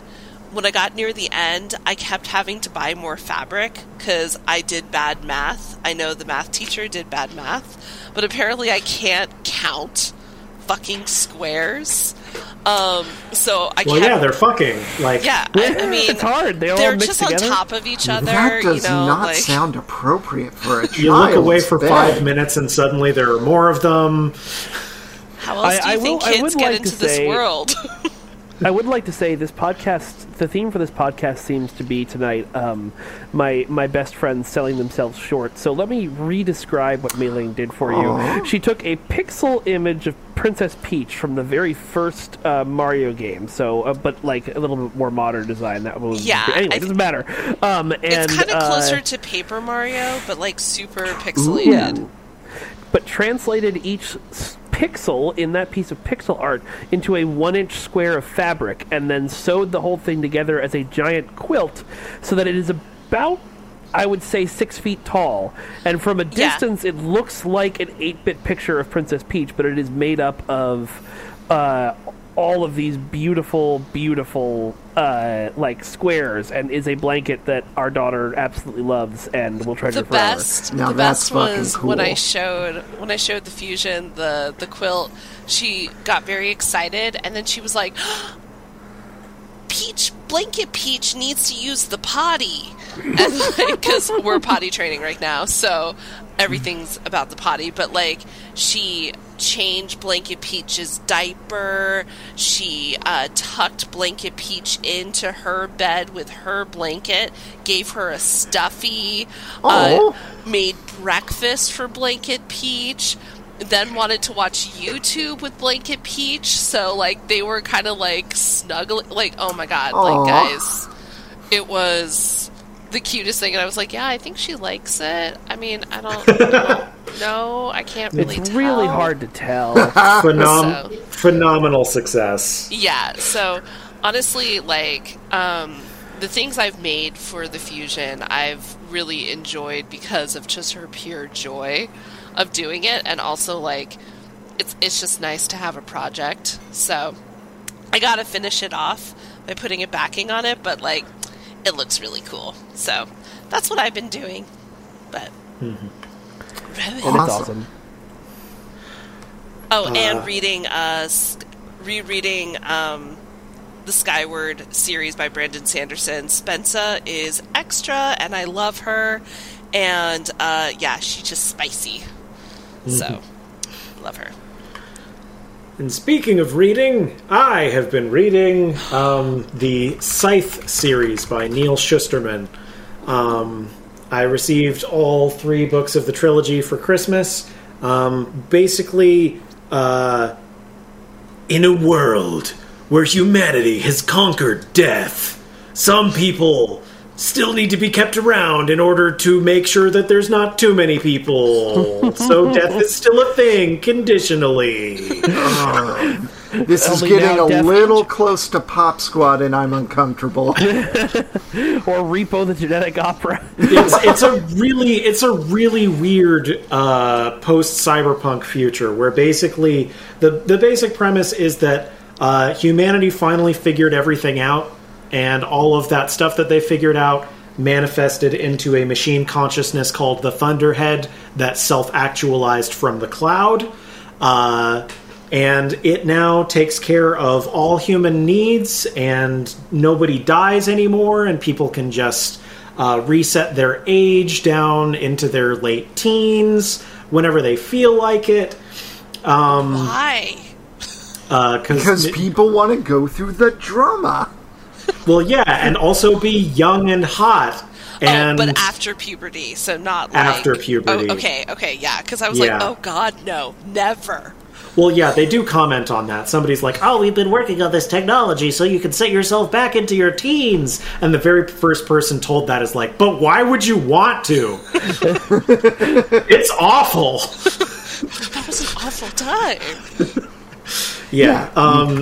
when I got near the end, I kept having to buy more fabric because I did bad math. I know the math teacher did bad math, but apparently I can't count fucking squares. They're fucking like. Yeah, I mean, it's hard. They're all mixed just together. On top of each other. That does not sound appropriate for a child. You look away for 5 minutes, and suddenly there are more of them. How else do you think kids get into this world? I would like to say this podcast, the theme for this podcast seems to be tonight, my best friends selling themselves short. So let me re-describe what Mei-Ling did for you. She took a pixel image of Princess Peach from the very first Mario game, but like a little bit more modern design. That was anyway, it doesn't matter. It's kind of closer to Paper Mario, but like super pixelated. Ooh. But translated each pixel in that piece of pixel art into a 1-inch square of fabric, and then sewed the whole thing together as a giant quilt, so that it is about, I would say, 6 feet tall. And from a distance, it looks like an 8-bit picture of Princess Peach, but it is made up of all of these beautiful, beautiful squares, and is a blanket that our daughter absolutely loves and will treasure forever. The best was when I showed the Fusion the quilt. She got very excited, and then she was like, "Peach, Blanket Peach needs to use the potty," because we're potty training right now, so everything's about the potty. But like, she changed Blanket Peach's diaper. She tucked Blanket Peach into her bed with her blanket, gave her a stuffy, made breakfast for Blanket Peach, then wanted to watch YouTube with Blanket Peach. So like, they were kind of like snuggling, like, oh my god. Aww. Like, guys, it was the cutest thing, and I was like, yeah, I think she likes it. I mean, I don't know. I can't really tell. It's really hard to tell. Phenomenal success. Yeah, so honestly, like, the things I've made for the Fusion, I've really enjoyed because of just her pure joy of doing it, and also, like, it's just nice to have a project. So I gotta finish it off by putting a backing on it, but, like, it looks really cool. So that's what I've been doing. But and it's awesome. Oh, and rereading the Skyward series by Brandon Sanderson. Spencer is extra, and I love her. And she's just spicy. So love her. And speaking of reading, I have been reading the Scythe series by Neil Shusterman. I received all 3 books of the trilogy for Christmas. In a world where humanity has conquered death, some people still need to be kept around in order to make sure that there's not too many people. So death is still a thing, conditionally. This is getting a little close to Pop Squad, and I'm uncomfortable. Or Repo the Genetic Opera. it's a really weird post-cyberpunk future, where basically the basic premise is that humanity finally figured everything out, and all of that stuff that they figured out manifested into a machine consciousness called the Thunderhead that self-actualized from the cloud. And it now takes care of all human needs, and nobody dies anymore, and people can just reset their age down into their late teens whenever they feel like it. Why? Because people want to go through the drama. Well, yeah, and also be young and hot. And but after puberty, so not like... After puberty. Oh, okay, yeah, because I was like, oh god, no, never. Well, yeah, they do comment on that. Somebody's like, oh, we've been working on this technology so you can set yourself back into your teens. And the very first person told that is like, but why would you want to? It's awful. That was an awful time. Yeah.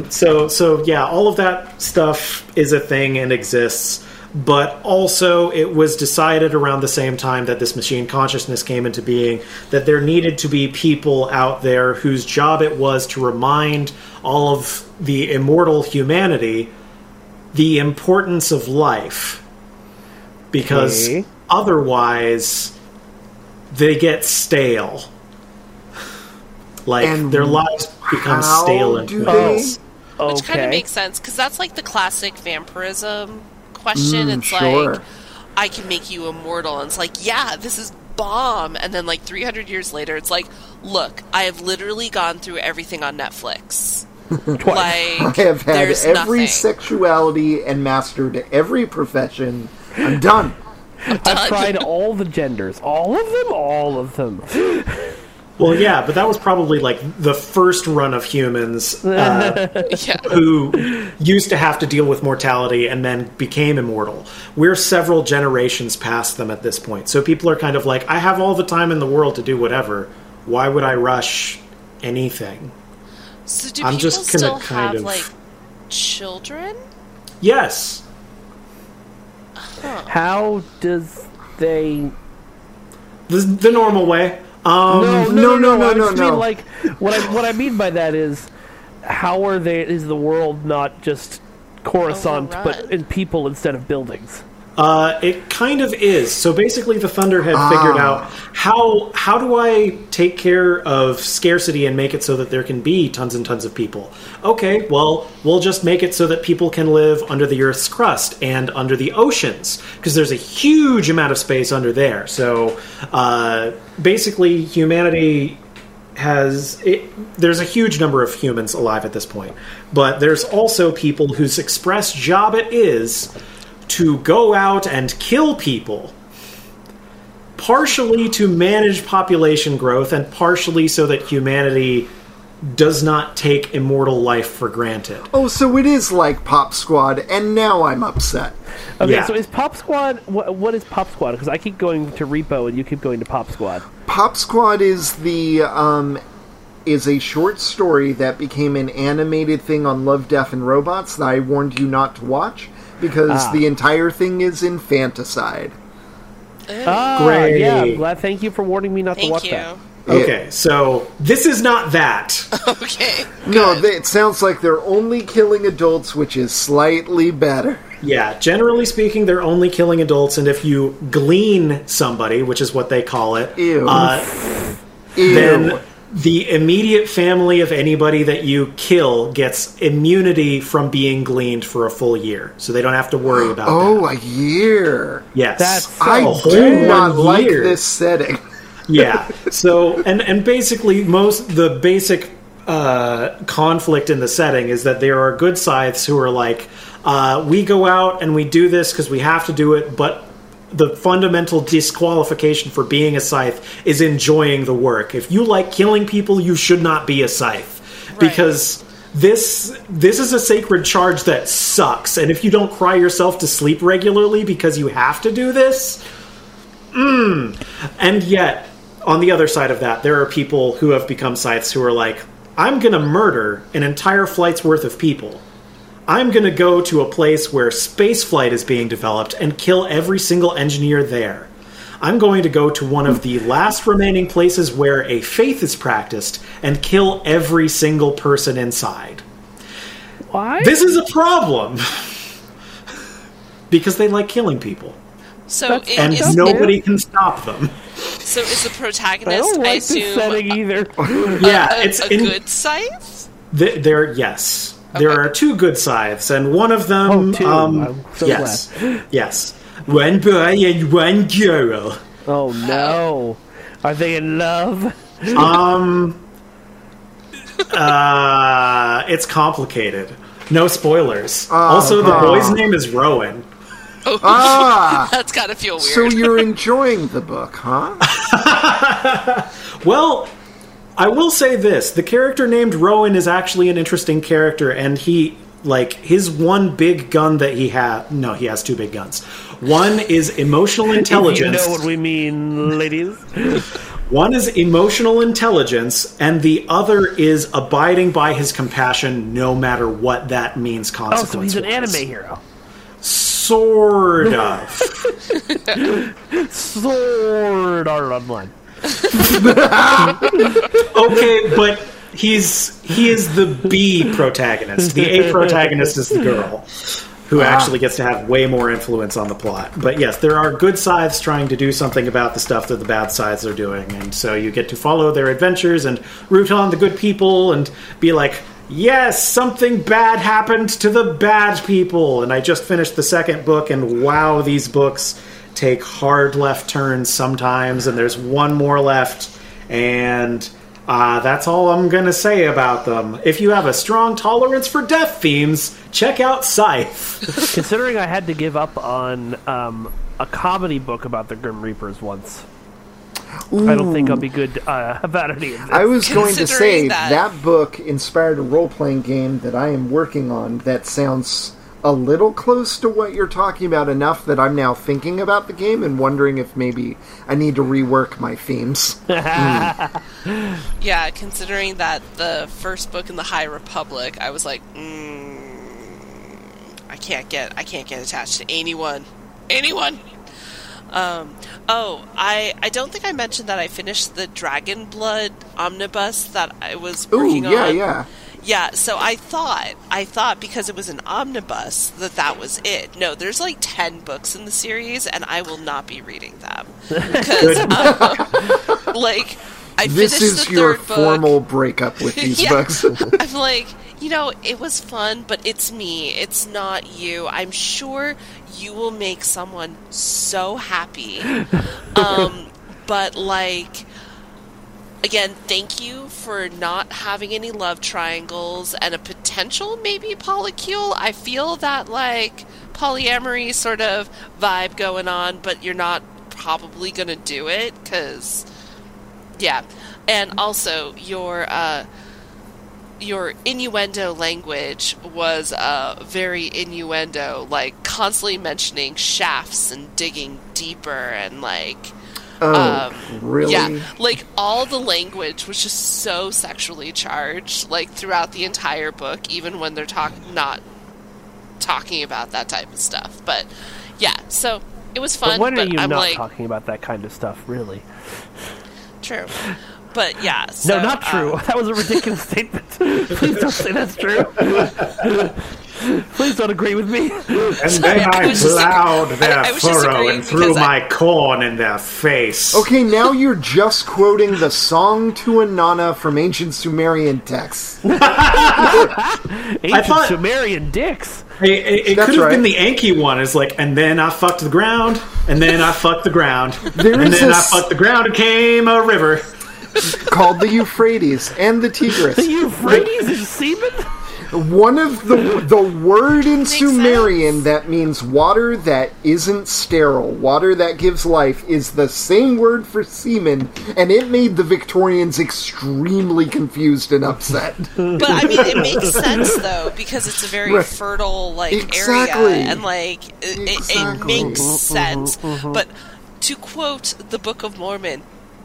So all of that stuff is a thing and exists, but also it was decided around the same time that this machine consciousness came into being that there needed to be people out there whose job it was to remind all of the immortal humanity the importance of life, because otherwise they get stale. Like, and their lives become stale and commonplace. Which kind of makes sense, because that's like the classic vampirism question. Like, I can make you immortal. And it's like, yeah, this is bomb. And then like 300 years later, it's like, look, I have literally gone through everything on Netflix. Like, I have had every sexuality and mastered every profession. I'm done. I've tried all the genders. All of them. Well, yeah, but that was probably like the first run of humans who used to have to deal with mortality and then became immortal. We're several generations past them at this point. So people are kind of like, I have all the time in the world to do whatever. Why would I rush anything? So do I'm people just still kind have, of... like, children? Yes. Huh. How does they... The normal way. No. Like, what I mean by that is, how are they? Is the world not just Coruscant, but in people instead of buildings? It kind of is. So basically, the Thunderhead figured out how do I take care of scarcity and make it so that there can be tons and tons of people? Okay, well, we'll just make it so that people can live under the Earth's crust and under the oceans, because there's a huge amount of space under there. So basically, humanity has... there's a huge number of humans alive at this point, but there's also people whose express job it is to go out and kill people, partially to manage population growth and partially so that humanity does not take immortal life for granted. Oh, so it is like Pop Squad, and now I'm upset. Okay, yeah. So is Pop Squad... What is Pop Squad? Because I keep going to Repo and you keep going to Pop Squad. Pop Squad is the... is a short story that became an animated thing on Love, Death, and Robots that I warned you not to watch, because the entire thing is infanticide. Great. Yeah, I'm glad. Thank you for warning me not to watch that. Okay, so this is not that. Okay. Good. No, it sounds like they're only killing adults, which is slightly better. Yeah, generally speaking, they're only killing adults, and if you glean somebody, which is what they call it, then the immediate family of anybody that you kill gets immunity from being gleaned for a full year. So they don't have to worry about that. Oh, a year. Yes. That's I do not like this setting. Yeah. So, and basically the basic conflict in the setting is that there are good Scythes who are like, we go out and we do this because we have to do it, but the fundamental disqualification for being a Scythe is enjoying the work. If you like killing people, you should not be a Scythe. Right. Because this is a sacred charge that sucks. And if you don't cry yourself to sleep regularly because you have to do this... And yet, on the other side of that, there are people who have become Scythes who are like, I'm going to murder an entire flight's worth of people. I'm going to go to a place where spaceflight is being developed and kill every single engineer there. I'm going to go to one of the last remaining places where a faith is practiced and kill every single person inside. Why? This is a problem. Because they like killing people. And nobody can stop them. So is the protagonist, I assume, either. It's a good Scythe? Yes. There are two good Scythes, and one of them... glad. Yes. One boy and one girl. Oh, no. Are they in love? It's complicated. No spoilers. The boy's name is Rowan. Oh, that's gotta feel weird. So you're enjoying the book, huh? Well... I will say this, the character named Rowan is actually an interesting character, and his one big gun that he has... No, he has two big guns. One is emotional intelligence. You know what we mean, ladies. One is emotional intelligence, and the other is abiding by his compassion, no matter what that means consequences. Oh, so he's an anime hero. Sort of. Sword Art Online. Okay, but he is the B protagonist. The A protagonist is the girl. who actually gets to have way more influence on the plot. But yes, there are good scythes trying to do something about the stuff that the bad scythes are doing, and so you get to follow their adventures and root on the good people and be like, yes, something bad happened to the bad people. And I just finished the second book, and wow, these books take hard left turns sometimes, and there's one more left, and that's all I'm going to say about them. If you have a strong tolerance for death themes, check out Scythe. Considering I had to give up on a comedy book about the Grim Reapers once. Ooh. I don't think I'll be good about any of this. I was going to say that book inspired a role-playing game that I am working on that sounds a little close to what you're talking about, enough that I'm now thinking about the game and wondering if maybe I need to rework my themes. Yeah, considering that the first book in the High Republic, I was like, I can't get attached to anyone. I don't think I mentioned that I finished the Dragonblood omnibus that I was working on. Yeah, so I thought because it was an omnibus that was it. No, there's like 10 books in the series, and I will not be reading them. Because, like, I finished the third book. This is your formal breakup with these books. I'm like, it was fun, but it's me. It's not you. I'm sure you will make someone so happy. But, like, again, thank you for not having any love triangles and a potential maybe polycule. I feel that, like, polyamory sort of vibe going on, but you're not probably going to do it because, yeah. And also, your innuendo language was very innuendo, like constantly mentioning shafts and digging deeper and like... really? Yeah, like all the language was just so sexually charged, like throughout the entire book, even when they're not talking about that type of stuff. But yeah, so it was fun. But I'm not talking about that kind of stuff, really? True. But yeah, so, no, not true. That was a ridiculous statement. Please don't say that's true. Please don't agree with me. And then I plowed their furrow and threw my corn in their face. Okay, now you're just quoting the song to Inanna from ancient Sumerian texts. Ancient Sumerian dicks. It could have been the Anki one. It's like, and then I fucked the ground, and then I fucked the ground, and then I fucked the ground and came a river. Called the Euphrates and the Tigris. The Euphrates is semen? One of the word in Sumerian that means water that isn't sterile, water that gives life, is the same word for semen, and it made the Victorians extremely confused and upset. But I mean, it makes sense though, because it's a very fertile area, and it makes sense. But to quote the Book of Mormon,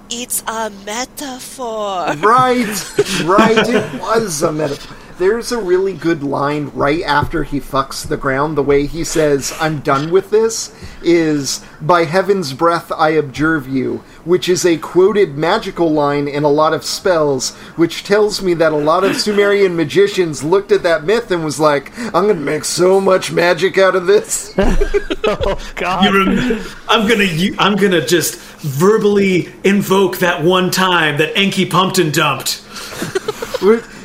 it's a metaphor. Right, it was a metaphor. There's a really good line right after he fucks the ground. The way he says, I'm done with this, is, by heaven's breath I abjure you, which is a quoted magical line in a lot of spells, which tells me that a lot of Sumerian magicians looked at that myth and was like, I'm going to make so much magic out of this. Oh, God. I'm gonna just verbally invoke that one time that Enki pumped and dumped.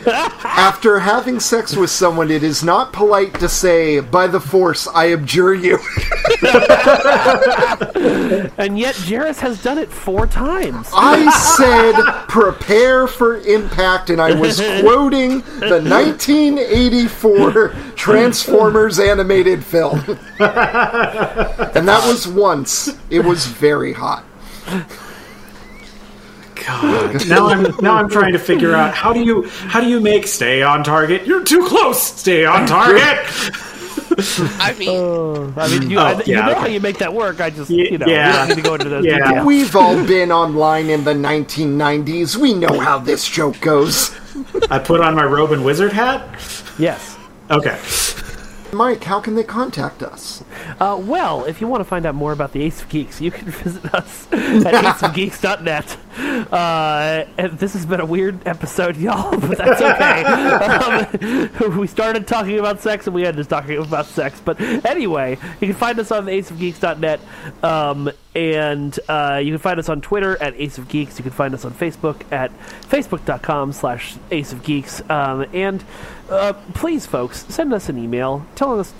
After having sex with someone, it is not polite to say, by the force, I abjure you. And yet, Jarrus has done it 4 times. I said, prepare for impact, and I was quoting the 1984 Transformers animated film. And that was once. It was very hot. God. Now I'm trying to figure out how do you make stay on target? You're too close. Stay on target. I mean, you know how you make that work. I just you don't need to go into those details. We've all been online in the 1990s. We know how this joke goes. I put on my robe and wizard hat. Yes. Okay. Mike, how can they contact us? Well, if you want to find out more about the Ace of Geeks, you can visit us at aceofgeeks.net. This has been a weird episode, y'all, but that's okay. We started talking about sex, and we ended talking about sex. But anyway, you can find us on aceofgeeks.net, and you can find us on Twitter at Ace of Geeks. You can find us on Facebook at facebook.com/Ace of Geeks. And please, folks, send us an email. Tell us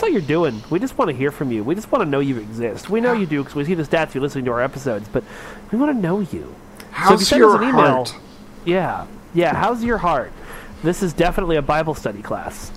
how you're doing. We just want to hear from you. We just want to know you exist. We know you do because we see the stats. You're listening to our episodes, but we want to know you. How's your heart? Yeah. How's your heart? This is definitely a Bible study class.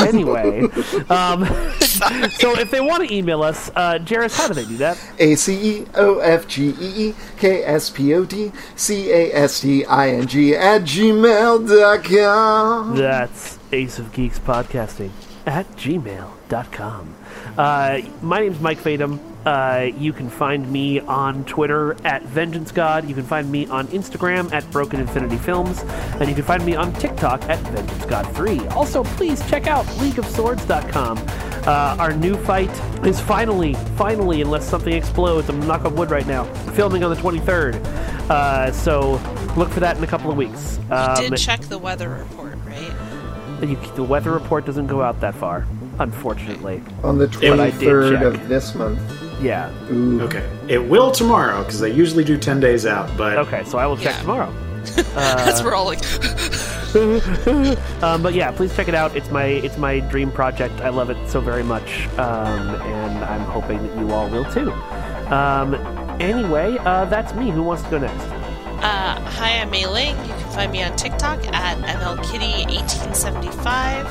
Anyway, so if they want to email us, Jairus, how do they do that? aceofgeekspodcasting@gmail.com. That's Ace of Geeks Podcasting @gmail.com. My name's Mike Fadum. You can find me on Twitter at Vengeance God. You can find me on Instagram at Broken Infinity Films, and you can find me on TikTok at Vengeance God 3. Also, please check out LeagueofSwords.com. Our new fight is finally, unless something explodes, I'm knock on wood right now, filming on the 23rd. So look for that in a couple of weeks. You did check the weather report, right? The weather report doesn't go out that far, unfortunately. On the 23rd of this month. Yeah. Ooh. Okay. It will tomorrow, because they usually do 10 days out, but... Okay, so I will check tomorrow. That's where all like... but yeah, please check it out. It's my dream project. I love it so very much, and I'm hoping that you all will too. Anyway, that's me. Who wants to go next? Hi, I'm Mei Ling. You can find me on TikTok at MLKitty1875.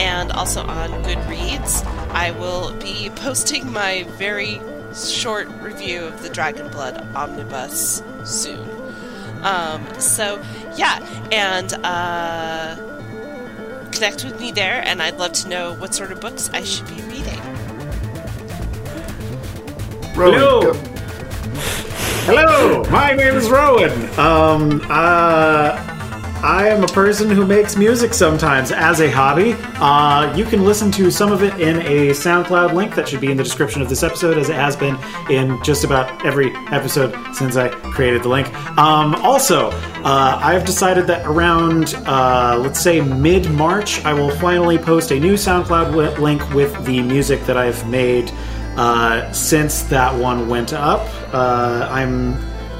And also on Goodreads, I will be posting my very short review of the Dragonblood omnibus soon. So, yeah, and connect with me there, and I'd love to know what sort of books I should be reading. Rowan. Hello, my name is Rowan. I am a person who makes music sometimes as a hobby. You can listen to some of it in a SoundCloud link that should be in the description of this episode, as it has been in just about every episode since I created the link. Also, I've decided that around, let's say, mid-March, I will finally post a new SoundCloud link with the music that I've made since that one went up.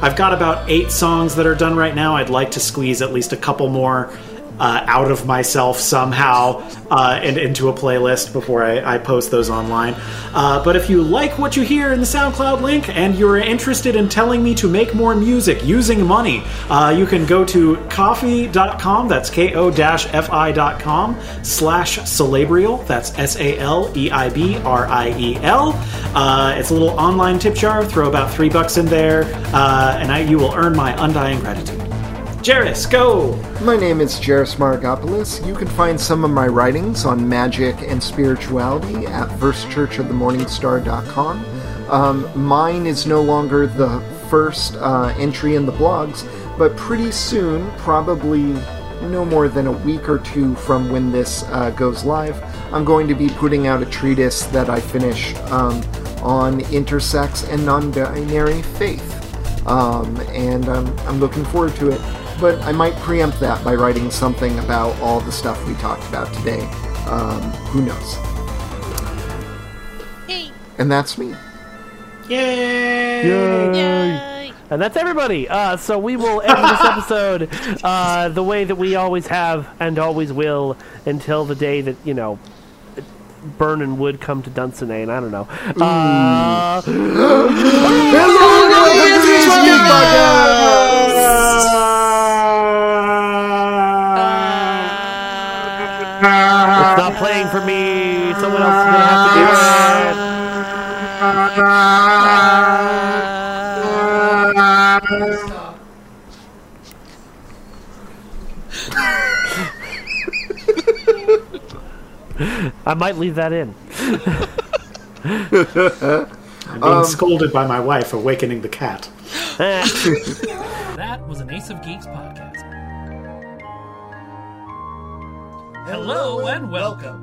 I've got about 8 songs that are done right now. I'd like to squeeze at least a couple more out of myself somehow and into a playlist before I post those online. But if you like what you hear in the SoundCloud link and you're interested in telling me to make more music using money, you can go to ko-fi.com, that's ko-fi.com/Salabriel, that's Saleibriel. It's a little online tip jar. Throw about $3 in there, and you will earn my undying gratitude. Jairus, go! My name is Jairus Margopoulos. You can find some of my writings on magic and spirituality at firstchurchofthemorningstar.com. Mine is no longer the first entry in the blogs, but pretty soon, probably no more than a week or two from when this goes live, I'm going to be putting out a treatise that I finish on intersex and non-binary faith. And I'm looking forward to it. But I might preempt that by writing something about all the stuff we talked about today. Who knows? Yay. And that's me. Yay! Yay! And that's everybody. So we will end this episode the way that we always have and always will until the day that, Burn and Wood come to Dunsinane, and I don't know. It's not playing for me. Someone else is going to have to do it. I might leave that in. I'm being scolded by my wife, awakening the cat. That was an Ace of Geeks podcast. Hello and welcome.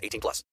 18+.